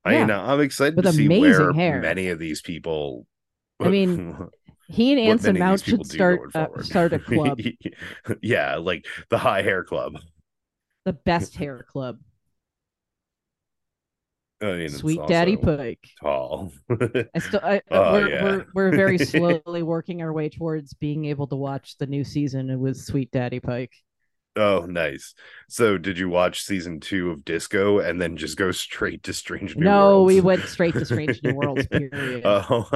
Yeah. I mean, I'm excited With to see where hair. many of these people. I mean. He and Anson Mount should start uh, start a club. Yeah, like the High Hair Club. The best hair club. I mean, Sweet Daddy Pike. Tall. I still, I, oh, we're, yeah. we're, we're very slowly working our way towards being able to watch the new season with Sweet Daddy Pike. Oh, nice. So did you watch season two of Disco and then just go straight to Strange New no, Worlds? No, we went straight to Strange New Worlds, period. Oh.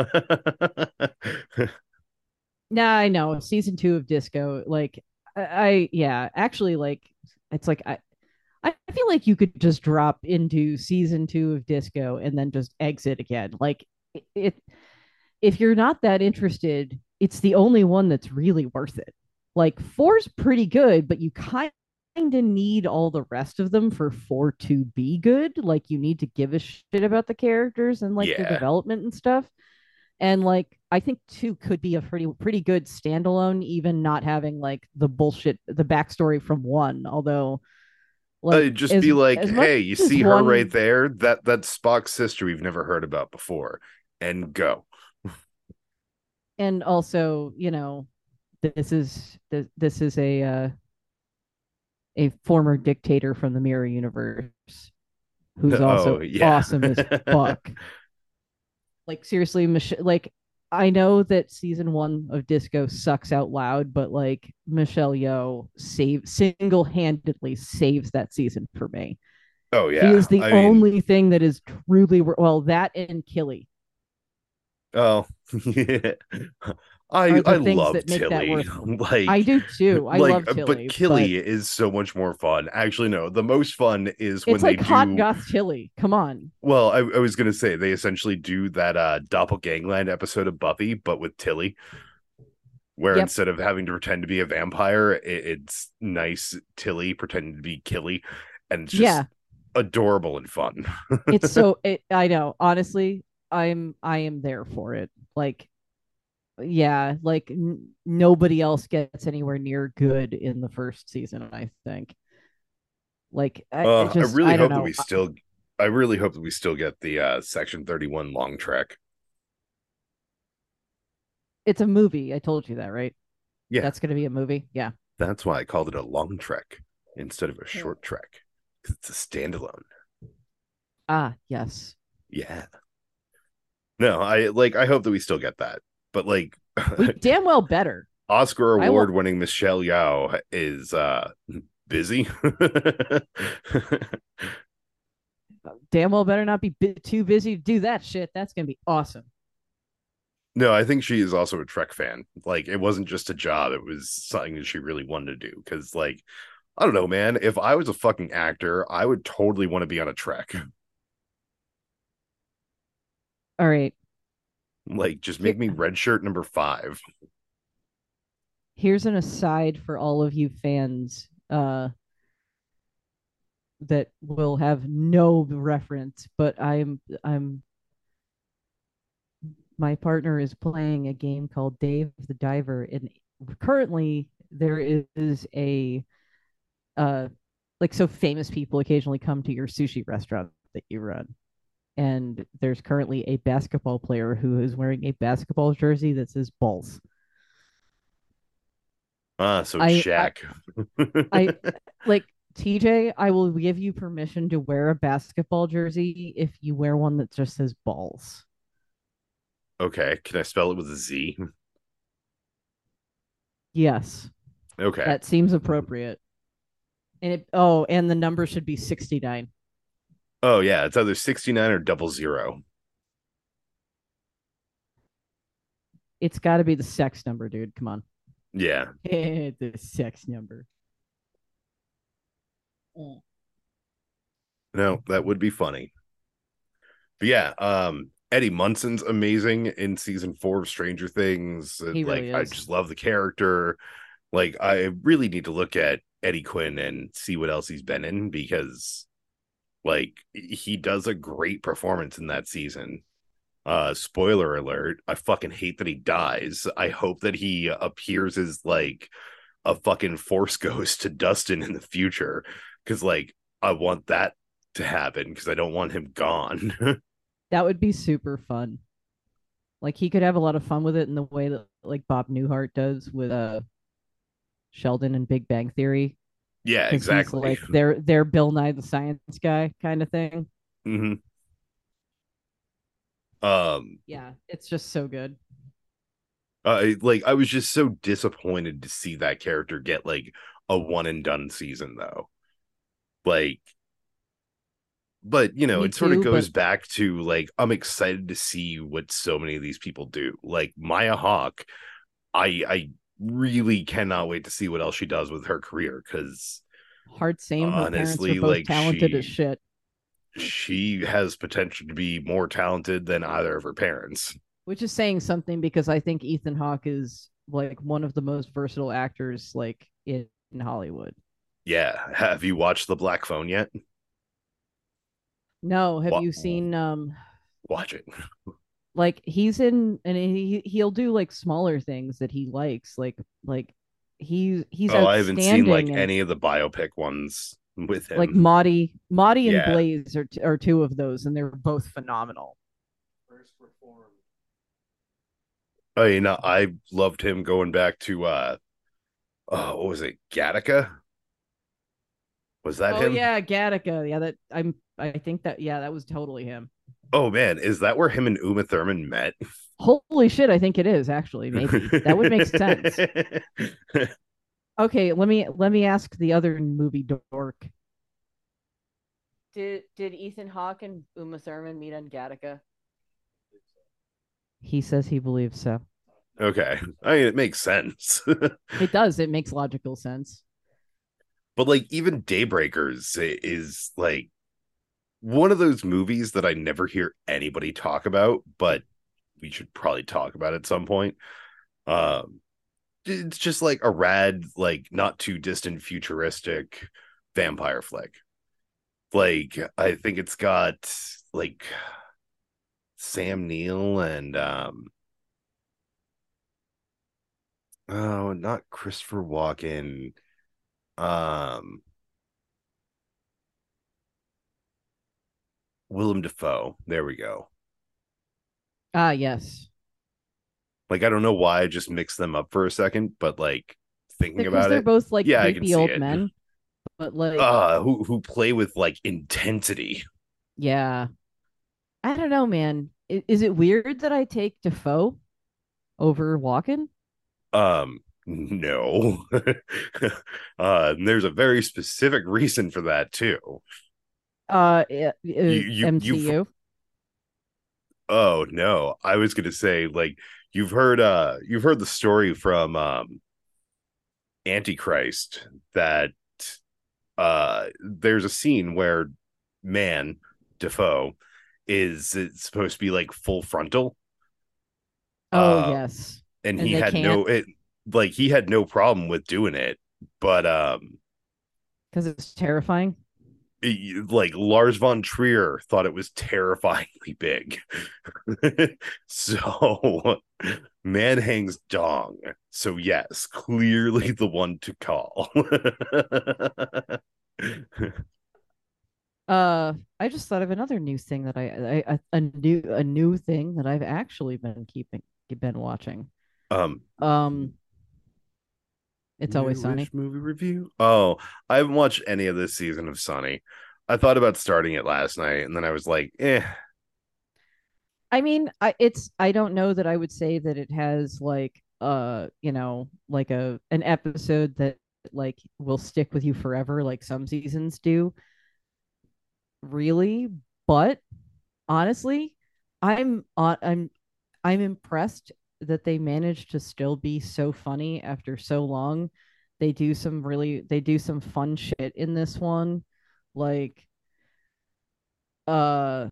Nah, I know. Season two of Disco, like, I, I yeah, actually, like, it's like I, I feel like you could just drop into season two of Disco and then just exit again. Like it, it, if you're not that interested, it's the only one that's really worth it. Like four's pretty good, but you kind of need all the rest of them for four to be good. Like you need to give a shit about the characters and like yeah. the development and stuff. And like I think two could be a pretty pretty good standalone, even not having like the bullshit, the backstory from one. Although, like, uh, just as, be like, hey, you see her one... right there? That that's Spock's sister we've never heard about before, and go. And also, you know, this is this, this is a uh, a former dictator from the Mirror Universe who's also oh, yeah. awesome as fuck. Like seriously, Mich- like. I know that season one of Disco sucks out loud, but like Michelle Yeoh save single-handedly saves that season for me. Oh yeah, he is the I only mean... thing that is truly well. That and Killy. Oh yeah, I I love Tilly. Like I do too. I like, love Tilly, but Killy but... is so much more fun. Actually, no, the most fun is when it's like they hot do... goth Tilly. Come on. Well, I, I was gonna say they essentially do that uh, doppelgangland episode of Buffy, but with Tilly, where yep. instead of having to pretend to be a vampire, it, it's nice Tilly pretending to be Killy, and it's just yeah. adorable and fun. It's so. It, I know. Honestly, I'm I am there for it. Like. Yeah, like n- nobody else gets anywhere near good in the first season, I think. Like I, uh, I just I really I hope know. that we still I really hope that we still get the uh, Section thirty-one long track. It's a movie. I told you that, right? Yeah. That's going to be a movie. Yeah. That's why I called it a long track instead of a short track, cuz it's a standalone. Ah, yes. Yeah. No, I like I hope that we still get that. But like, we damn well better. Oscar award winning will... Michelle Yeoh is uh, busy. Damn well better not be too busy to do that shit. That's going to be awesome. No, I think she is also a Trek fan. Like, it wasn't just a job. It was something that she really wanted to do. Because, like, I don't know, man. If I was a fucking actor, I would totally want to be on a Trek. All right. Like, just make me red shirt number five. Here's an aside for all of you fans uh, that will have no reference, but I'm I'm... my partner is playing a game called Dave the Diver, and currently there is a uh like so famous people occasionally come to your sushi restaurant that you run, and there's currently a basketball player who is wearing a basketball jersey that says balls. Ah, so I, Shaq. I, I like T J, I will give you permission to wear a basketball jersey if you wear one that just says balls. Okay, can I spell it with a Z? Yes. Okay. That seems appropriate. And it oh, and the number should be sixty-nine. Oh yeah, it's either sixty-nine or double zero. It's gotta be the sex number, dude. Come on. Yeah. The sex number. No, that would be funny. But yeah, um, Eddie Munson's amazing in season four of Stranger Things. He like really I just love the character. Like, I really need to look at Eddie Quinn and see what else he's been in, because like he does a great performance in that season. Uh, spoiler alert, I fucking hate that he dies. I hope that he appears as like a fucking force ghost to Dustin in the future, because like I want that to happen, because I don't want him gone. That would be super fun. Like, he could have a lot of fun with it in the way that, like, Bob Newhart does with uh, Sheldon and Big Bang Theory. Yeah, exactly. Like, they're, they're Bill Nye the Science Guy kind of thing. Mm-hmm. Um. Yeah, it's just so good. Uh, like, I was just so disappointed to see that character get, like, a one-and-done season, though. Like... But, you know, Me it sort too, of goes but... back to, like, I'm excited to see what so many of these people do. Like, Maya Hawke, I I really cannot wait to see what else she does with her career, because... Hard same, honestly, her parents were both like, talented she, as shit. She has potential to be more talented than either of her parents. Which is saying something, because I think Ethan Hawke is, like, one of the most versatile actors, like, in Hollywood. Yeah. Have you watched The Black Phone yet? No, have Wa- you seen um watch it? Like, he's in, and he he'll do like smaller things that he likes, like like he's he's oh I haven't seen like and, any of the biopic ones with him, like Maudie Maudie yeah. and Blaze are t- are two of those, and they're both phenomenal. First Reformed. Oh, you know, I loved him going back to uh oh what was it Gattaca? Was that oh, him? Oh yeah, Gattaca. Yeah, that I'm. I think that yeah, that was totally him. Oh man, is that where him and Uma Thurman met? Holy shit, I think it is actually. Maybe that would make sense. Okay, let me let me ask the other movie dork. Did did Ethan Hawke and Uma Thurman meet on Gattaca? He says he believes so. Okay, I mean, it makes sense. It does. It makes logical sense. But like, even Daybreakers is like one of those movies that I never hear anybody talk about, but we should probably talk about at some point. Um, it's just like a rad, like not too distant futuristic vampire flick. Like, I think it's got like Sam Neill and um, oh, not Christopher Walken. Um, Willem Dafoe. There we go. Ah, yes. Like, I don't know why I just mixed them up for a second, but like thinking because about it, they're both like yeah, creepy old it. men, but like uh, who who play with like intensity. Yeah, I don't know, man. Is, is it weird that I take Dafoe over Walken? Um. No. uh, and there's a very specific reason for that, too. Uh, you, you, M C U? You've... Oh, no. I was going to say, like, you've heard uh, you've heard the story from um, Antichrist that uh, there's a scene where man, Defoe, is it's supposed to be, like, full frontal. Oh, um, yes. And, and he had can't. no... It, Like he had no problem with doing it, but um, because it's terrifying. It, like Lars von Trier thought it was terrifyingly big, so man hangs dong. So yes, clearly the one to call. uh, I just thought of another new thing that I, I a new a new thing that I've actually been keeping been watching. Um. Um. It's Always New Sunny. Movie review. Oh, I haven't watched any of this season of Sunny. I thought about starting it last night, and then I was like, "Eh." I mean, I it's I don't know that I would say that it has like uh you know like a an episode that like will stick with you forever like some seasons do. Really, but honestly, I'm uh, I'm I'm impressed that they managed to still be so funny after so long. They do some really, they do some fun shit in this one. Like, uh,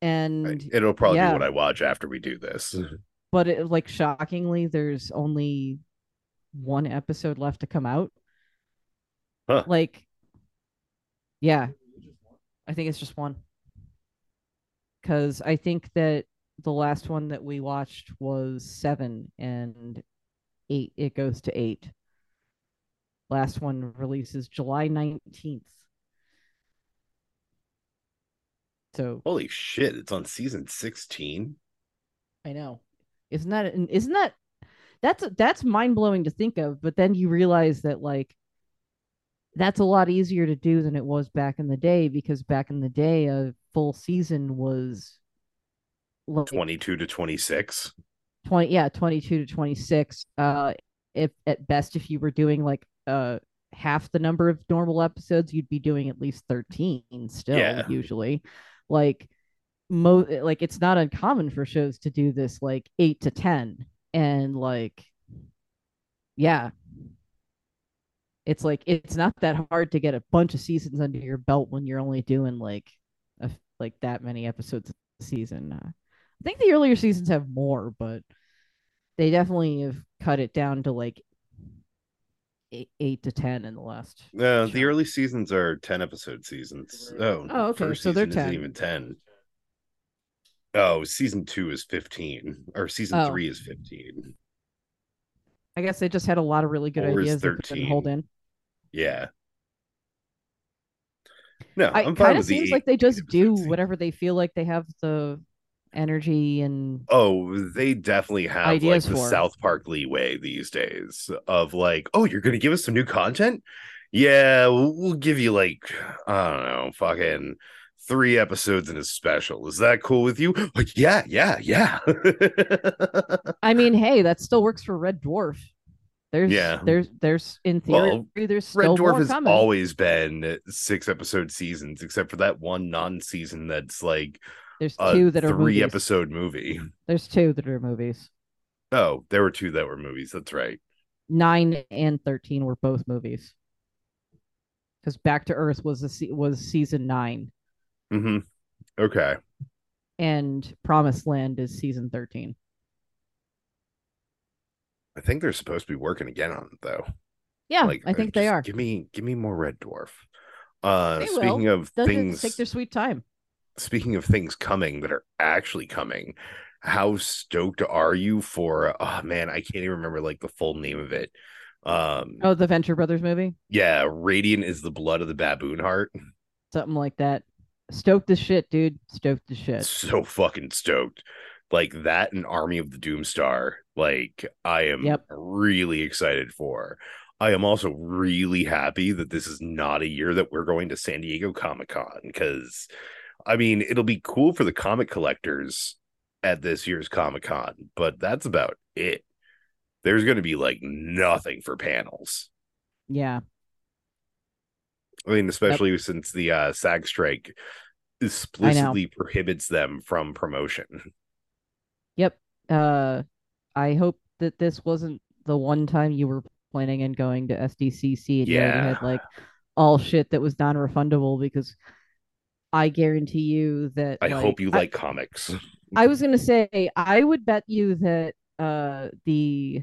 and it'll probably yeah. be what I watch after we do this. But it, like, shockingly, there's only one episode left to come out. Huh. Like, yeah, I think it's just one. 'Cause I think that the last one that we watched was seven and eight. It goes to eight. Last one releases July nineteenth. So holy shit. It's on season sixteen. I know. Isn't that, isn't that, that's, that's mind blowing to think of, but then you realize that like, that's a lot easier to do than it was back in the day, because back in the day, a full season was like twenty-two to twenty-six twenty yeah twenty-two to twenty-six uh if at best if you were doing like uh half the number of normal episodes, you'd be doing at least thirteen still. Yeah. Usually like mo like it's not uncommon for shows to do this like eight to ten, and like yeah it's like it's not that hard to get a bunch of seasons under your belt when you're only doing like a, like that many episodes a season. uh, I think the earlier seasons have more, but they definitely have cut it down to like eight, eight to ten in the last. No, uh, the early seasons are ten episode seasons. Oh, oh okay. First so they're ten. Isn't even ten. Oh, season two is fifteen, or season oh. three is fifteen. I guess they just had a lot of really good or ideas that couldn't hold in. Yeah. No, I, I'm fine with the. It seems like they just do fifteen whatever they feel like they have the energy and oh they definitely have like the South Park leeway these days of like, oh, you're gonna give us some new content, yeah we'll, we'll give you like I don't know fucking three episodes in a special, is that cool with you? Like, yeah yeah yeah I mean, hey, that still works for Red Dwarf. There's yeah. there's there's in theory well, there's still Red Dwarf more has coming. Always been six episode seasons except for that one non-season that's like There's two uh, that are three movies. Episode movie. There's two that are movies. Oh, there were two that were movies. That's right. Nine and thirteen were both movies. Because Back to Earth was a, was season nine. Mm-hmm. Okay. And Promised Land is season thirteen. I think they're supposed to be working again on it, though. Yeah, like, I think they are. Give me, give me more Red Dwarf. Uh, speaking will. of They'll things, take their sweet time. Speaking of things coming that are actually coming, how stoked are you for oh man I can't even remember like the full name of it, um oh the Venture Brothers movie? Yeah, Radiant is the Blood of the Baboon Heart, something like that. Stoked as shit, dude. Stoked as shit. So fucking stoked. Like that and Army of the Doomstar, like I am yep. really excited for. I am also really happy that this is not a year that we're going to San Diego Comic-Con, because I mean, it'll be cool for the comic collectors at this year's Comic-Con, but that's about it. there's going to be like nothing for panels. Yeah. I mean, especially yep. since the uh, SAG strike explicitly prohibits them from promotion. Yep. Uh, I hope that this wasn't the one time you were planning and going to S D C C and yeah. you already had like all shit that was non-refundable, because I guarantee you that I like, hope you I, like comics. I was going to say, I would bet you that uh, the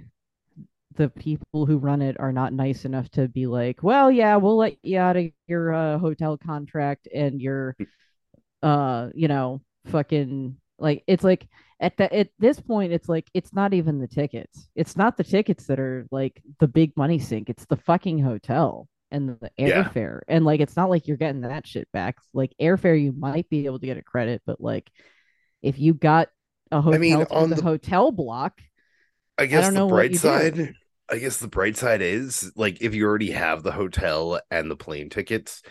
the people who run it are not nice enough to be like, well, yeah, we'll let you out of your uh, hotel contract and your, uh, you know, fucking like, it's like at the, at this point, it's like, it's not even the tickets. It's not the tickets that are like the big money sink. It's the fucking hotel and the airfare. Yeah. And like, it's not like you're getting that shit back. Like airfare, you might be able to get a credit, but like if you got a hotel, I mean, on the, the hotel block, I guess I don't the know bright side, do. I guess the bright side is like, if you already have the hotel and the plane tickets,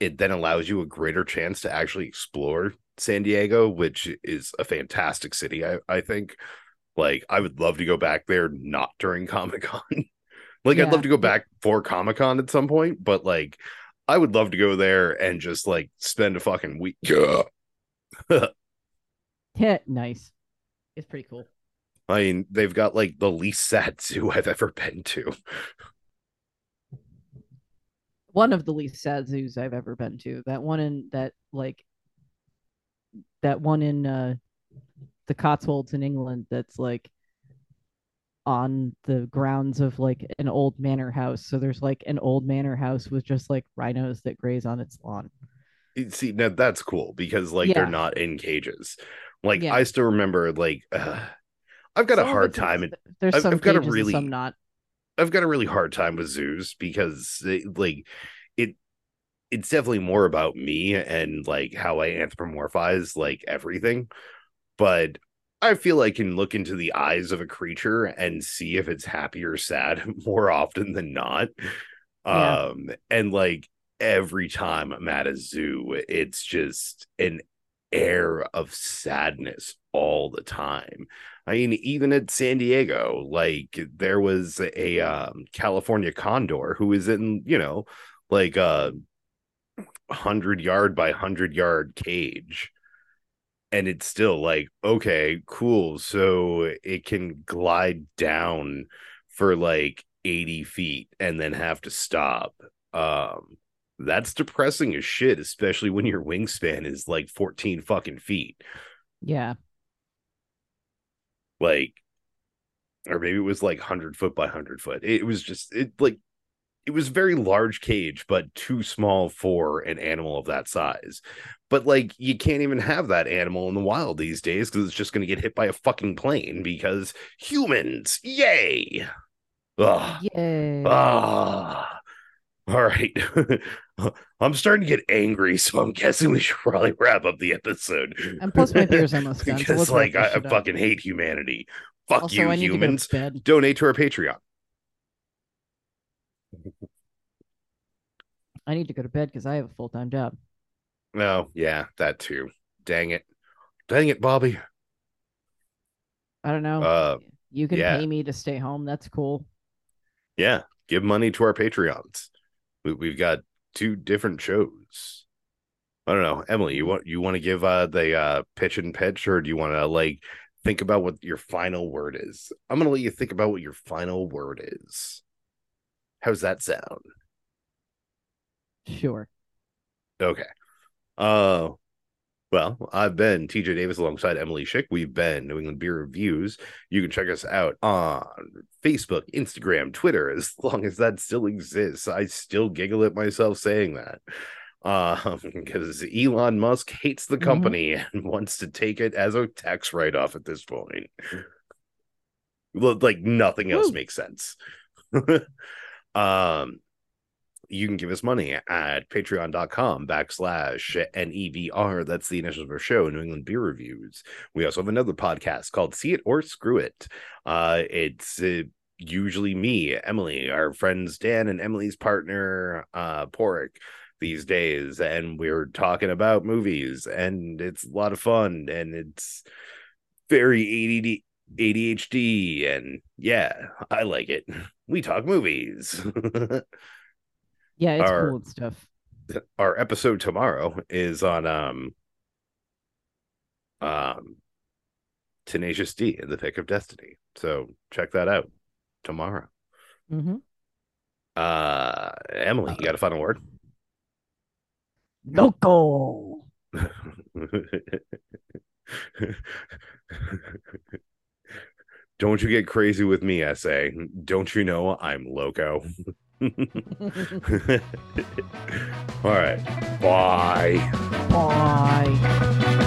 it then allows you a greater chance to actually explore San Diego, which is a fantastic city. I, I think like I would love to go back there, not during Comic-Con. Like, yeah. I'd love to go back for Comic-Con at some point, but, like, I would love to go there and just, like, spend a fucking week. Yeah, nice. It's pretty cool. I mean, they've got, like, the least sad zoo I've ever been to. One of the least sad zoos I've ever been to. That one in, that, like, that one in uh, the Cotswolds in England that's, like, on the grounds of like an old manor house. So there's like an old manor house with just like rhinos that graze on its lawn. See, now that's cool because like yeah. they're not in cages. Like yeah. I still remember like uh, I've got some a hard time. And there's I've, some I've got a really some not. I've got a really hard time with zoos because it, like it it's definitely more about me and like how I anthropomorphize like everything. But I feel I can look into the eyes of a creature and see if it's happy or sad more often than not. Yeah. Um, and like every time I'm at a zoo, it's just an air of sadness all the time. I mean, even at San Diego, like there was a um, California condor who is in, you know, like a hundred yard by hundred yard cage. And it's still like, okay, cool. So it can glide down for like eighty feet and then have to stop. Um, that's depressing as shit, especially when your wingspan is like fourteen fucking feet. Yeah. Like, or maybe it was like one hundred foot by one hundred foot. It was just it like it was a very large cage, but too small for an animal of that size. But, like, you can't even have that animal in the wild these days because it's just going to get hit by a fucking plane because humans. Yay. Ugh. Yay. Ugh. All right. I'm starting to get angry, so I'm guessing we should probably wrap up the episode. And plus my beer's almost gone. Because, so like, I, I fucking hate humanity. Fuck also, you, humans. To to Donate to our Patreon. I need to go to bed because I have a full-time job. Oh, yeah, that too. Dang it. Dang it, Bobby. I don't know. Uh, you can yeah. pay me to stay home. That's cool. Yeah. Give money to our Patreons. We, we've got two different shows. I don't know. Emily, you want you want to give uh, the uh, pitch and pitch, or do you want to like think about what your final word is? I'm going to let you think about what your final word is. How's that sound? Sure. Okay. Uh, well, I've been T J Davis alongside Emily Schick. We've been New England Beer Reviews. You can check us out on Facebook, Instagram, Twitter, as long as that still exists. I still giggle at myself saying that. Um, because Elon Musk hates the company mm-hmm. and wants to take it as a tax write-off at this point. Like nothing else Woo. Makes sense. um You can give us money at patreon.com backslash NEBR. That's the initials of our show, New England Beer Reviews. We also have another podcast called See It or Screw It. Uh, it's uh, usually me, Emily, our friends Dan and Emily's partner, uh, Porik, these days. And we're talking about movies, and it's a lot of fun, and it's very A D H D, and yeah, I like it. We talk movies. Yeah, it's our, cool and stuff. Our episode tomorrow is on um um Tenacious D in the Thick of Destiny, so check that out tomorrow. Mm-hmm. uh Emily, you got a final word? Loco. Don't you get crazy with me, S A. Don't you know I'm loco? All right. Bye. Bye.